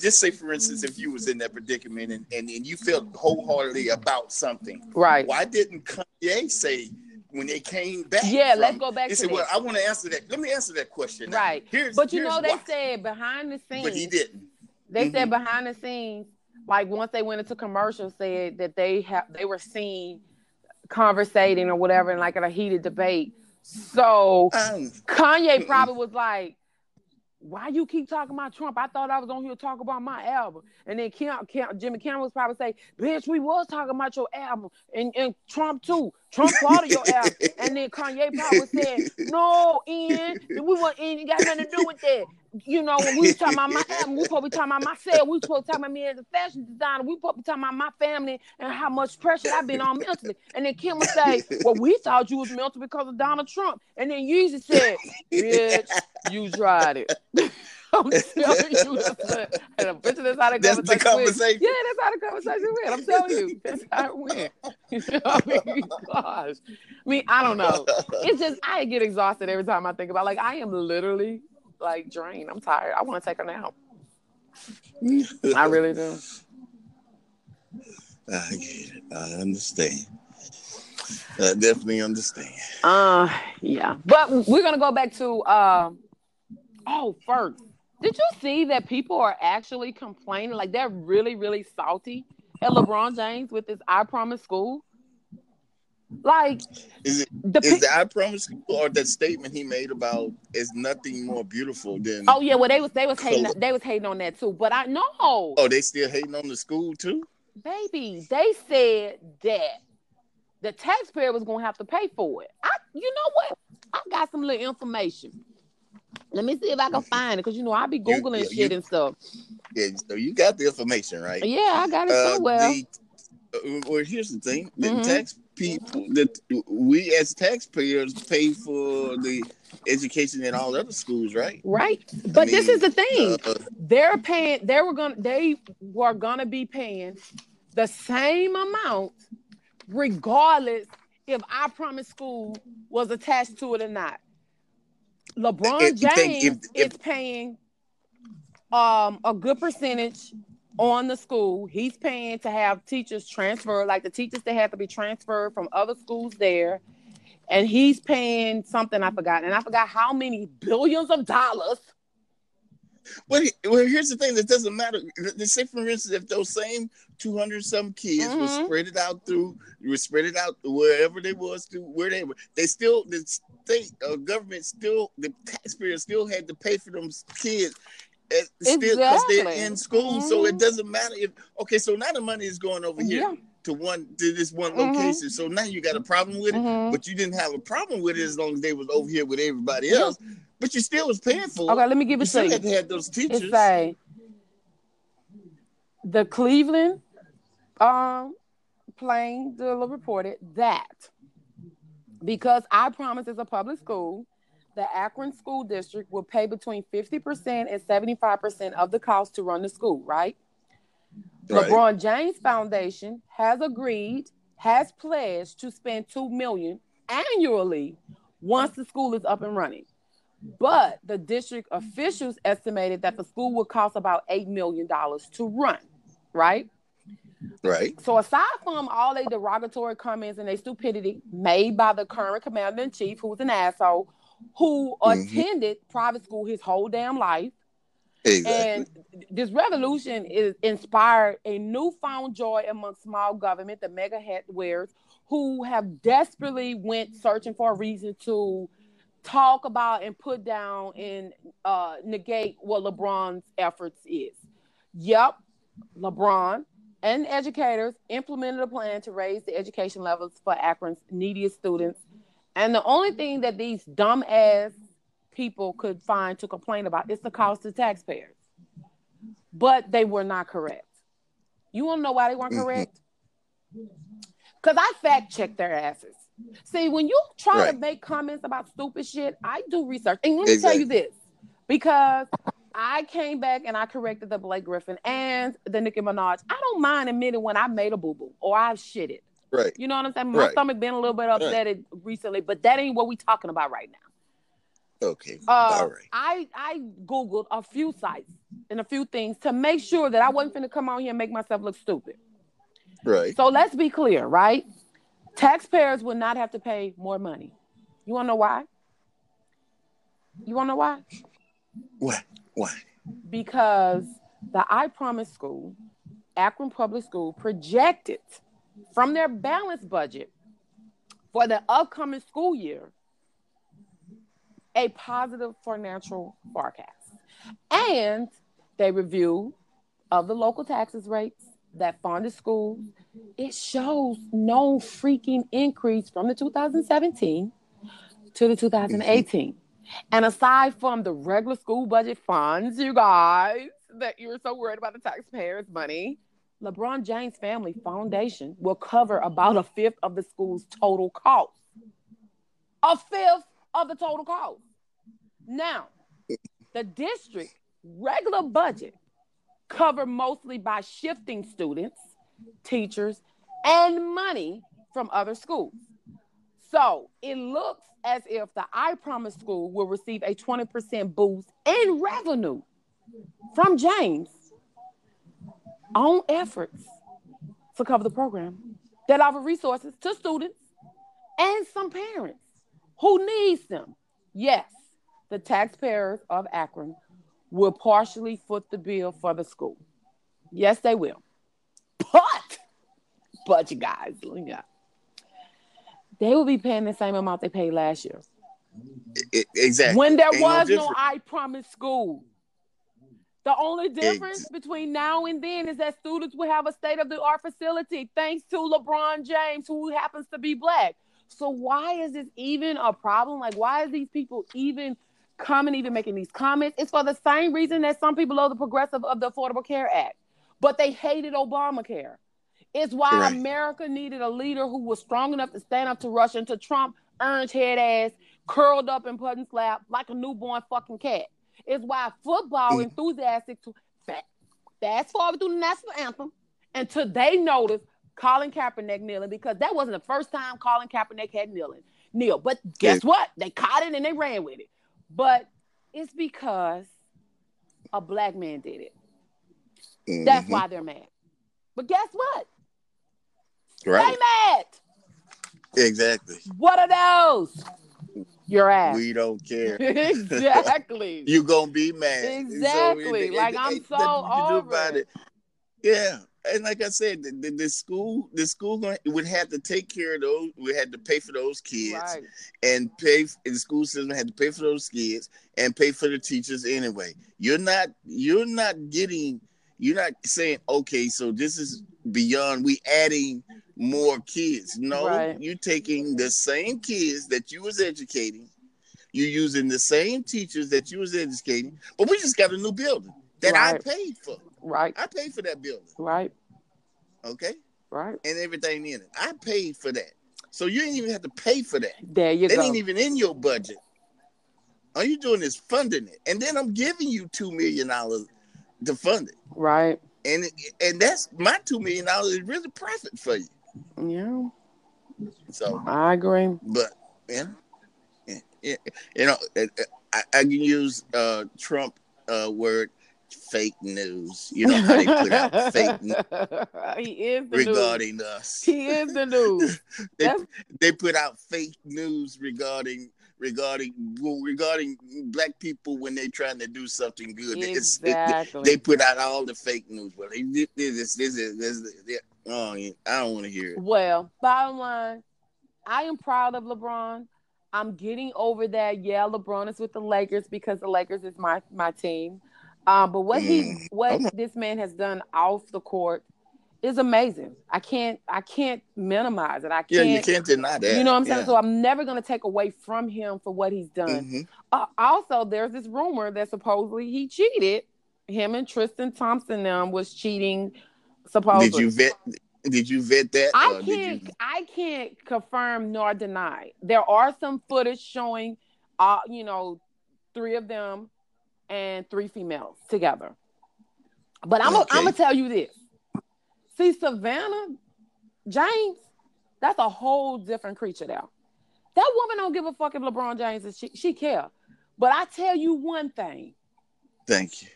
Just say, for instance, if you was in that predicament and you felt wholeheartedly about something, right? Why didn't Kanye say? When they came back, let's go back. They said, "Well, I want to answer that. Let me answer that question." Now. Right. They said behind the scenes, but he didn't. They said behind the scenes, like once they went into commercial, said that they were seen conversating or whatever, and like in a heated debate. So Kanye probably was like, "Why you keep talking about Trump? I thought I was on here to talk about my album." And then Jimmy Kimmel was probably say, "Bitch, we was talking about your album and Trump too. Trump part of your album." And then Kanye probably said, "No, Ian, we weren't Ian got nothing to do with that. You know, when we was talking about my album, we probably talking about myself. We supposed to talk about me as a fashion designer. We probably talking about my family and how much pressure I've been on mentally." And then Kim would say, "Well, we thought you was mental because of Donald Trump." And then Yeezy said, "Bitch, you tried it." I'm telling you, that's how the conversation went. Yeah, that's how the conversation went. I'm telling you, that's how it went. You know what I mean? Gosh. I mean, I don't know. It's just, I get exhausted every time I think about it. Like, I am literally... like drain. I'm tired. I want to take a nap. I really do. I get it. I understand. I definitely understand. Yeah. But we're gonna go back to first. Did you see that people are actually complaining? Like, they're really, really salty at LeBron James with his "I Promise School." Like, is the "I Promise School" or that statement he made about is nothing more beautiful than? Oh yeah, well they was hating on that too. But I know. Oh, they still hating on the school too. Baby, they said that the taxpayer was gonna have to pay for it. I You know what? I got some little information. Let me see if I can find it, because, you know, I be Googling and stuff. Yeah, so you got the information, right? Yeah, I got it somewhere. Well, here's the thing. The tax people, we as taxpayers pay for the education in all other schools, right? Right. But this is the thing. They were gonna be paying the same amount regardless if I Promise School was attached to it or not. LeBron James is paying a good percentage on the school. He's paying to have teachers transfer, like the teachers that have to be transferred from other schools there. And he's paying something I forgot. And I forgot how many billions of dollars. Well, here's the thing that doesn't matter. Let's say, for instance, if those same 200-some kids were spread out wherever they was to where they were, they still, the state government still, the taxpayers still had to pay for them kids. Still, because they're in school, so it doesn't matter if. Okay, so now the money is going over here to this one location. So now you got a problem with it, but you didn't have a problem with it as long as they was over here with everybody else. But you still was paying for. Okay, let me give it to you. You had to have those teachers. It's like the Cleveland Plain Dealer reported that because I Promise is a public school. The Akron School District will pay between 50% and 75% of the cost to run the school, right? LeBron James Foundation has pledged to spend $2 million annually once the school is up and running. But the district officials estimated that the school would cost about $8 million to run, right? Right. So aside from all the derogatory comments and the stupidity made by the current commander-in-chief, who was an asshole, who attended private school his whole damn life. Exactly. And this revolution is inspired a newfound joy among small government, the mega hat wearers, who have desperately went searching for a reason to talk about and put down and negate what LeBron's efforts is. Yep, LeBron and educators implemented a plan to raise the education levels for Akron's neediest students. And the only thing that these dumb-ass people could find to complain about is the cost to taxpayers. But they were not correct. You want to know why they weren't correct? Because I fact-checked their asses. See, when you try to make comments about stupid shit, I do research. And let me tell you this. Because I came back and I corrected the Blake Griffin and the Nicki Minaj. I don't mind admitting when I made a boo-boo or I've shitted. Right. You know what I'm saying? My stomach been a little bit upset recently, but that ain't what we talking about right now. Okay. All right. I Googled a few sites and a few things to make sure that I wasn't finna come on here and make myself look stupid. Right. So let's be clear, right? Taxpayers will not have to pay more money. You want to know why? You want to know why? What? Why? Because the I Promise School, Akron Public School, projected from their balanced budget for the upcoming school year, a positive financial forecast. And they review of the local taxes rates that fund the school. It shows no freaking increase from the 2017 to the 2018. And aside from the regular school budget funds, you guys, that you're so worried about the taxpayers' money, LeBron James Family Foundation will cover about 1/5 of the school's total cost. 1/5 of the total cost. Now, the district regular budget covered mostly by shifting students, teachers, and money from other schools. So it looks as if the I Promise School will receive a 20% boost in revenue from James' own efforts to cover the program that offer resources to students and some parents who needs them. Yes, the taxpayers of Akron will partially foot the bill for the school. Yes, they will. But you guys, they will be paying the same amount they paid last year. Exactly. When there was no I Promise School. The only difference between now and then is that students will have a state-of-the-art facility thanks to LeBron James, who happens to be black. So why is this even a problem? Like, why is these people even coming, even making these comments? It's for the same reason that some people are the progressive of the Affordable Care Act, but they hated Obamacare. It's why America needed a leader who was strong enough to stand up to Russia and to Trump, orange head ass, curled up in Putin's lap like a newborn fucking cat. It's why football enthusiasts fast forward through the national anthem until they notice Colin Kaepernick kneeling, because that wasn't the first time Colin Kaepernick had kneeled. But guess what? They caught it and they ran with it. But it's because a black man did it. Mm-hmm. That's why they're mad. But guess what? Right. They mad. Exactly. What are those? Your ass. We don't care. Exactly. You're going to be mad. Exactly. So, I'm so over it. Yeah. And like I said, the school would have to take care of those. We had to pay for those kids, right, and the school system had to pay for those kids and pay for the teachers anyway. You're not saying, okay, so this is beyond, we adding more kids. No, You're taking the same kids that you was educating. You're using the same teachers that you was educating, but we just got a new building that I paid for. Right. I paid for that building. Right. Okay? Right. And everything in it. I paid for that. So you didn't even have to pay for that. There you go. That ain't even in your budget. All you're doing is funding it. And then I'm giving you $2 million to fund it. Right. And that's my $2 million is really profit for you. Yeah. So I agree. But, you know I can use Trump word. Fake news, you know how they put out fake news regarding us. He is the news. They put out fake news regarding black people when they're trying to do something good. Exactly. They put out all the fake news. Well, this is oh, I don't want to hear it. Well, bottom line, I am proud of LeBron. I'm getting over that. Yeah, LeBron is with the Lakers because the Lakers is my team. But this man has done off the court is amazing. I can't minimize it. You can't deny that. You know what I'm saying? Yeah. So I'm never going to take away from him for what he's done. Mm-hmm. Also, there's this rumor that supposedly he cheated. Him and Tristan Thompson was cheating. Supposedly. Did you vet that? I can't confirm nor deny. There are some footage showing, three of them and three females together. But I'm going to tell you this. See, Savannah James, that's a whole different creature now. That woman don't give a fuck if LeBron James is she care. But I tell you one thing. Thank you.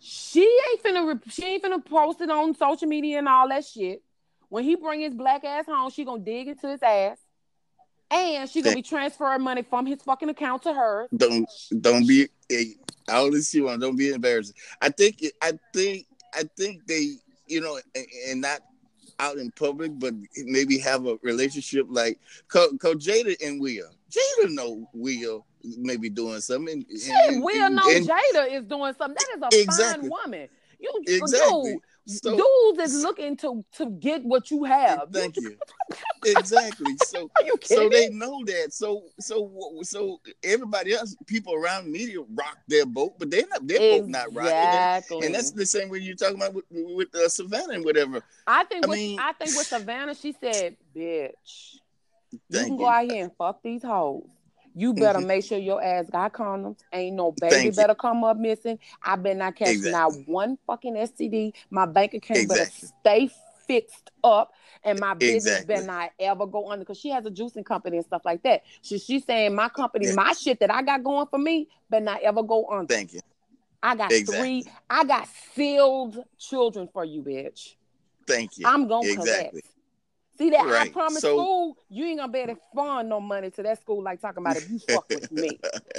She ain't finna post it on social media and all that shit. When he bring his black ass home, she going to dig into his ass. And she going to be transferring money from his fucking account to her. Don't be... I only see one. Don't be embarrassed. I think they, and not out in public, but maybe have a relationship like Coach Jada and Will. Jada know Will maybe doing something. And Will know Jada is doing something. That is a fine woman. So, dudes is looking to get what you have. Thank you. Exactly. So, so they know that. So everybody else, people around media rock their boat, but they're not rocking. Exactly. And that's the same way you're talking about with Savannah and whatever. I think with Savannah, she said, "Bitch, you can go out here and fuck these hoes. You better make sure your ass got condoms. Ain't no baby better come up missing. I better not catch not one fucking STD. My bank account better stay fixed up. And my business better not ever go under." Because she has a juicing company and stuff like that. So she's saying my company, my shit that I got going for me better not ever go under. Thank you. I got I got sealed children for you, bitch. Thank you. I'm going to collect. See that? Right. I promise school, you ain't gonna be able to fund no money to that school like talking about if you fuck with me.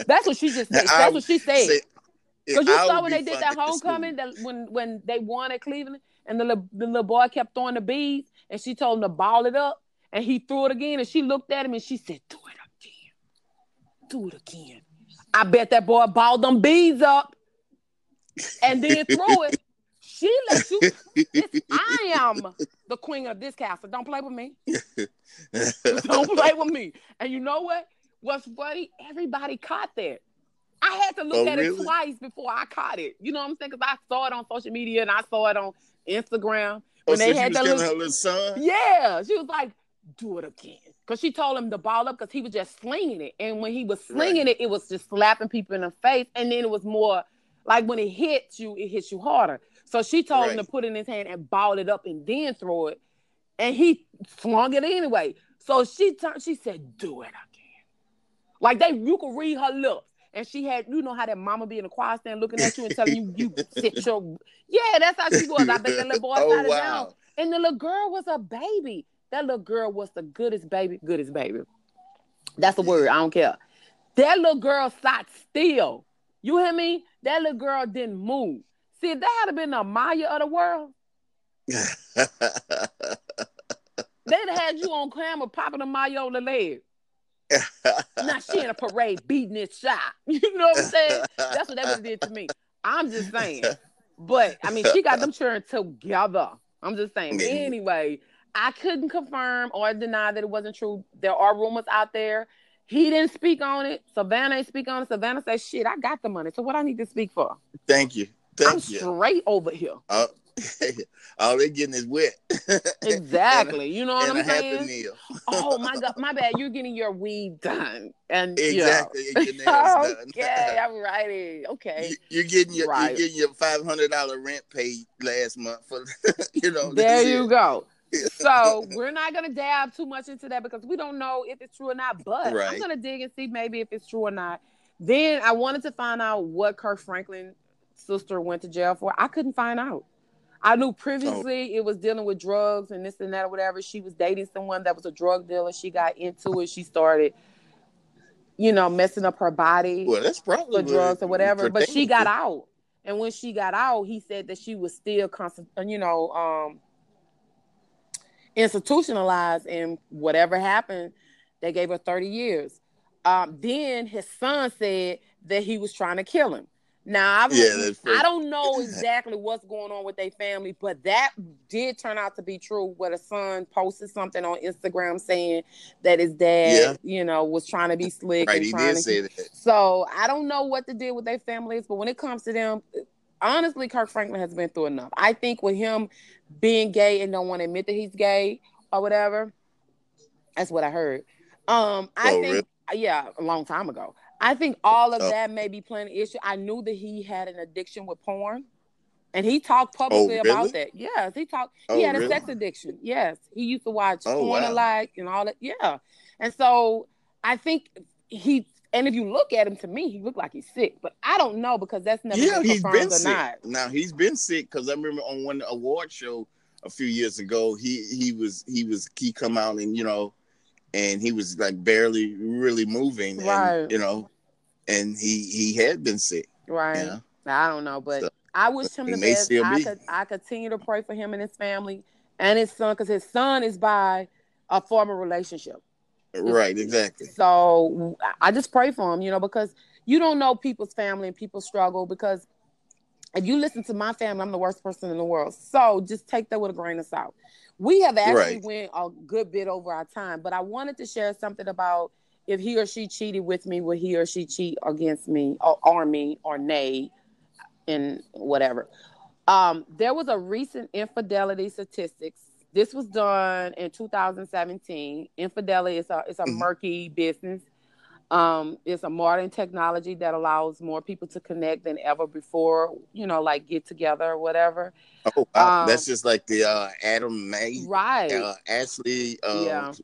That's what she just said. That's what she said. Because you saw when they did that homecoming, that when they won at Cleveland, and the little boy kept throwing the beads, and she told him to ball it up, and he threw it again, and she looked at him, and she said, do it again. I bet that boy balled them beads up, and then threw it. She let you. I am the queen of this castle. Don't play with me. Don't play with me. And you know what? What's funny? Everybody caught that. I had to look it twice before I caught it. You know what I'm saying? Because I saw it on social media and I saw it on Instagram. Oh, when so they had that little son? Yeah. She was like, do it again. Because she told him to ball up because he was just slinging it. And when he was slinging it, it was just slapping people in the face. And then it was more like when it hits you harder. So she told him to put it in his hand and ball it up and then throw it. And he slung it anyway. So she said, do it again. Like you could read her lips. And she had, you know how that mama be in the choir stand looking at you and telling you sit your... Yeah, that's how she was. I bet that little boy started down. And the little girl was a baby. That little girl was the goodest baby. That's a word. I don't care. That little girl sat still. You hear me? That little girl didn't move. See, if that had been the Maya of the world, they'd have had you on camera popping a Maya on the leg. Now she in a parade beating this shot. You know what I'm saying? That's what that would have did to me. I'm just saying. But, I mean, she got them children together. I'm just saying. Anyway, I couldn't confirm or deny that it wasn't true. There are rumors out there. He didn't speak on it. Savannah ain't speak on it. Savannah said, shit, I got the money. So what I need to speak for? Thank you. I'm straight over here. All they're getting is wet. Exactly. You know what I'm saying? Oh my God, my bad. You're getting your weave done, and exactly your nails done. Okay, I'm righty. Okay, you're getting your $500 rent paid last month for There you go. So we're not gonna dive too much into that because we don't know if it's true or not. But I'm gonna dig and see maybe if it's true or not. Then I wanted to find out what Kirk Franklin's sister went to jail for. I couldn't find out. I knew previously it was dealing with drugs and this and that or whatever. She was dating someone that was a drug dealer. She got into it. She started, messing up her body. Well, that's probably for drugs or whatever. But she got out. And when she got out, he said that she was still, institutionalized. And whatever happened, they gave her 30 years. Then his son said that he was trying to kill him. Now, I don't know exactly what's going on with their family, but that did turn out to be true, where the son posted something on Instagram saying that his dad, was trying to be slick. Right, and he did say that. So I don't know what the deal with their family is, but when it comes to them, honestly, Kirk Franklin has been through enough. I think with him being gay and don't want to admit that he's gay or whatever, that's what I heard. A long time ago. I think all of that may be playing an issue. I knew that he had an addiction with porn, and he talked publicly about that. Yes, he talked. He had a sex addiction. Yes, he used to watch porn alike and all that. Yeah, and so I think he. And if you look at him, to me, he looked like he's sick, but I don't know because that's never been confirmed or not. Now he's been sick because I remember on one award show a few years ago, he come out and and he was like barely really moving, and he had been sick. Right. You know? I don't know, but I wish him the best. I continue to pray for him and his family and his son, because his son is by a former relationship. Right, exactly. So I just pray for him, because you don't know people's family and people's struggle, because if you listen to my family, I'm the worst person in the world. So just take that with a grain of salt. We have actually went a good bit over our time, but I wanted to share something about if he or she cheated with me, will he or she cheat against me or me or nay and whatever. There was a recent infidelity statistics. This was done in 2017. Infidelity is a murky business. It's a modern technology that allows more people to connect than ever before, like get together or whatever. Oh, wow. That's just like the Adam May, right? Ashley,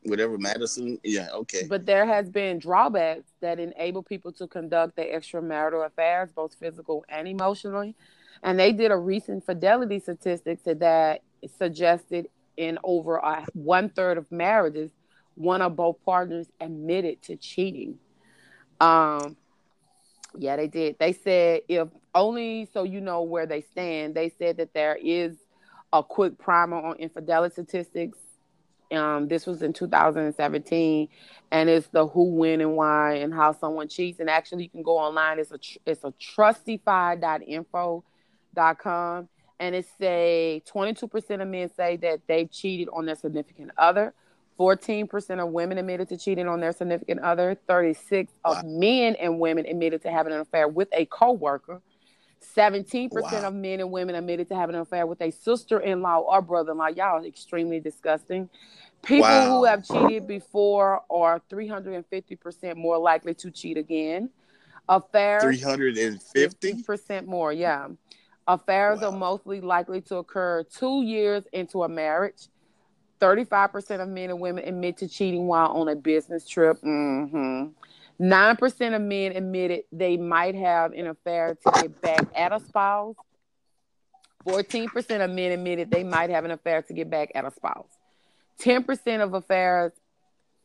whatever, Madison. Yeah, okay. But there has been drawbacks that enable people to conduct their extramarital affairs, both physical and emotionally. And they did a recent fidelity statistics that suggested in over 1/3 of marriages, one or both partners admitted to cheating. They did. They said, if only so you know where they stand, they said that there is a quick primer on infidelity statistics. This was in 2017, and it's the who, when, and why, and how someone cheats. And actually, you can go online. It's a trustify.info.com. and it say 22% of men say that they've cheated on their significant other. 14% of women admitted to cheating on their significant other. 36% of men and women admitted to having an affair with a coworker. 17% of men and women admitted to having an affair with a sister-in-law or brother-in-law. Y'all are extremely disgusting. People who have cheated before are 350% more likely to cheat again. Affairs 350% more, yeah. Affairs are mostly likely to occur 2 years into a marriage. 35% of men and women admit to cheating while on a business trip. 9% of men admitted they might have an affair to get back at a spouse. 14% of men admitted they might have an affair to get back at a spouse. 10% of affairs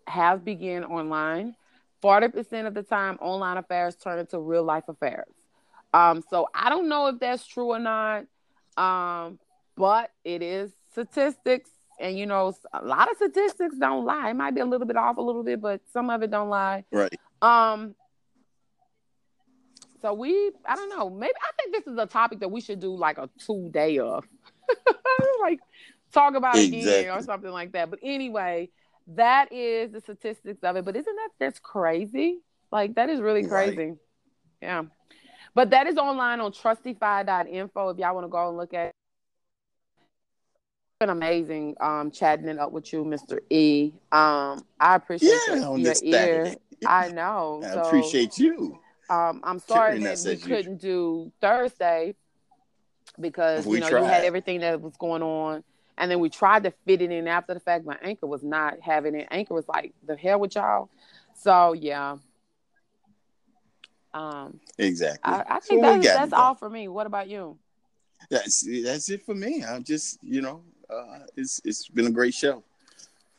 have begun online. 40% of the time, online affairs turn into real-life affairs. So I don't know if that's true or not, but it is statistics. And, you know, a lot of statistics don't lie. It might be a little bit off a little bit, but some of it don't lie. Right. So I don't know. Maybe I think this is a topic that we should do like a 2-day of. Like talk about it again or something like that. But anyway, that is the statistics of it. But isn't that just crazy? Like that is really crazy. Right. Yeah. But that is online on trustify.info if y'all want to go and look at it. Been amazing chatting it up with you, Mr. E. I appreciate your ear. Yeah. I know. I appreciate you. I'm sorry that we couldn't do Thursday because you had everything that was going on, and then we tried to fit it in after the fact, but Anchor was not having it. Anchor was like, the hell with y'all. So yeah. Exactly. I think that's all for me. What about you? That's it for me. I'm just, it's been a great show.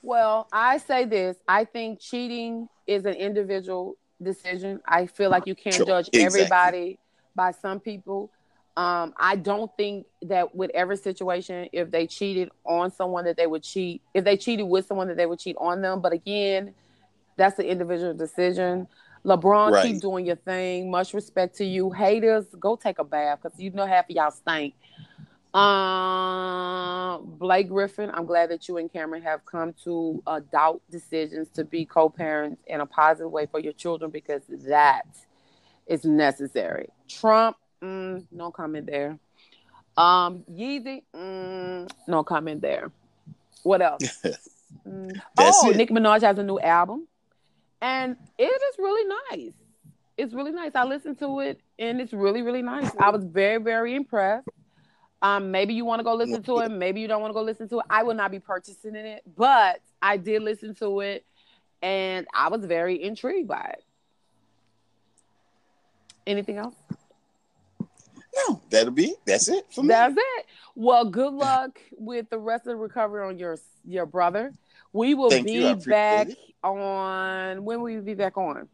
Well, I say this. I think cheating is an individual decision. I feel like you can't judge everybody by some people. I don't think that with every situation, if they cheated on someone that they would cheat, if they cheated with someone that they would cheat on them. But again, that's an individual decision. LeBron, keep doing your thing. Much respect to you. Haters, go take a bath because you know half of y'all stink. Blake Griffin, I'm glad that you and Cameron have come to adult decisions to be co-parents in a positive way for your children because that is necessary. Trump, no comment there. Yeezy, no comment there. What else? Nicki Minaj has a new album. And it is really nice. It's really nice. I listened to it, and it's really, really nice. I was very, very impressed. Maybe you want to go listen to it. Maybe you don't want to go listen to it. I will not be purchasing it, but I did listen to it, and I was very intrigued by it. Anything else? No, that's it for me. That's it. Well, good luck with the rest of the recovery on your brother. We will be back on... When will you be back on?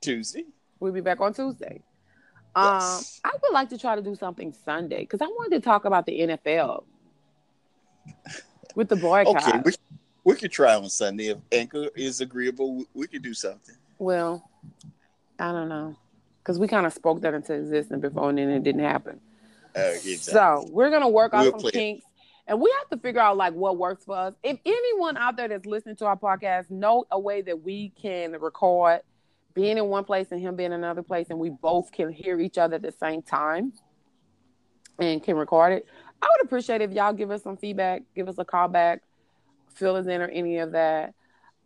Tuesday. We'll be back on Tuesday. Yes. I would like to try to do something Sunday because I wanted to talk about the NFL with the boycott. Okay, we could try on Sunday. If Anchor is agreeable, we could do something. Well, I don't know because we kind of spoke that into existence before and then it didn't happen. Exactly. So we're going to work on some kinks. And we have to figure out, like, what works for us. If anyone out there that's listening to our podcast know a way that we can record being in one place and him being in another place and we both can hear each other at the same time and can record it, I would appreciate it if y'all give us some feedback, give us a call back, fill us in or any of that.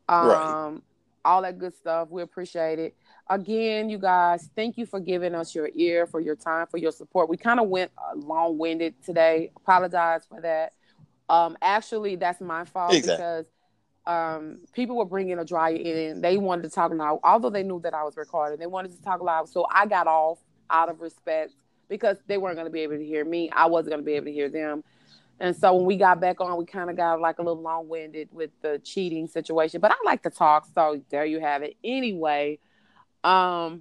All that good stuff. We appreciate it. Again, you guys, thank you for giving us your ear, for your time, for your support. We kind of went long-winded today. Apologize for that. Actually, that's my fault because people were bringing a dryer in. They wanted to talk loud, although they knew that I was recording. They wanted to talk loud, so I got off out of respect because they weren't going to be able to hear me. I wasn't going to be able to hear them. And so when we got back on, we kind of got like a little long-winded with the cheating situation. But I like to talk, so there you have it. Anyway, I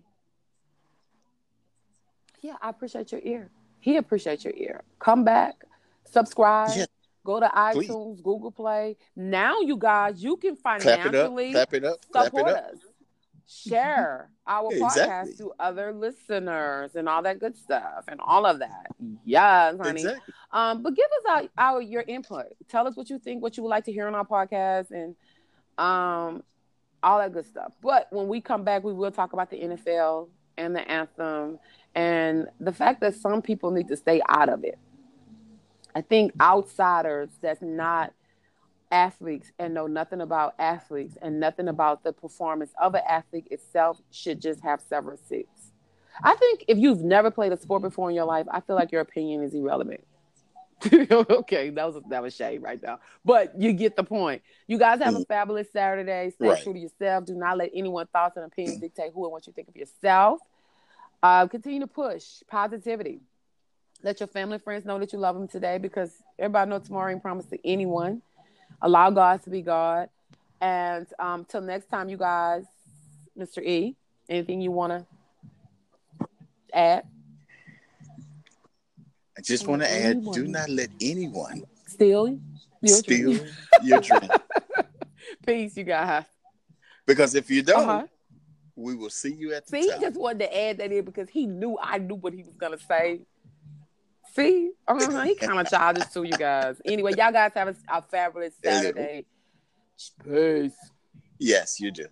appreciate your ear. He appreciates your ear. Come back, subscribe, go to iTunes, please. Google Play. Now, you guys, you can financially support us. share our podcast to other listeners and all that good stuff and all of that. Yes, honey. Exactly. But give us your input. Tell us what you think, what you would like to hear on our podcast, and all that good stuff. But when we come back, we will talk about the NFL and the anthem and the fact that some people need to stay out of it. I think outsiders that's not athletes and know nothing about athletes and nothing about the performance of an athlete itself should just have several seats. I think if you've never played a sport before in your life, I feel like your opinion is irrelevant. Okay, that was shade right now, but you get the point. You guys have a fabulous Saturday. Stay true to yourself. Do not let anyone's thoughts and opinions dictate who and what you think of yourself. Continue to push positivity. Let your family and friends know that you love them today, because everybody knows tomorrow ain't promised to anyone. Allow God to be God. And till next time, you guys, Mr. E, anything you want to add? I just want to add, do not let anyone steal your dream. Peace, you guys. Because if you don't, we will see you at the top. See, he just wanted to add that in because he knew I knew what he was going to say. See, he kind of childish too, you guys. Anyway, y'all guys have a fabulous Saturday. Peace. Yes, you do.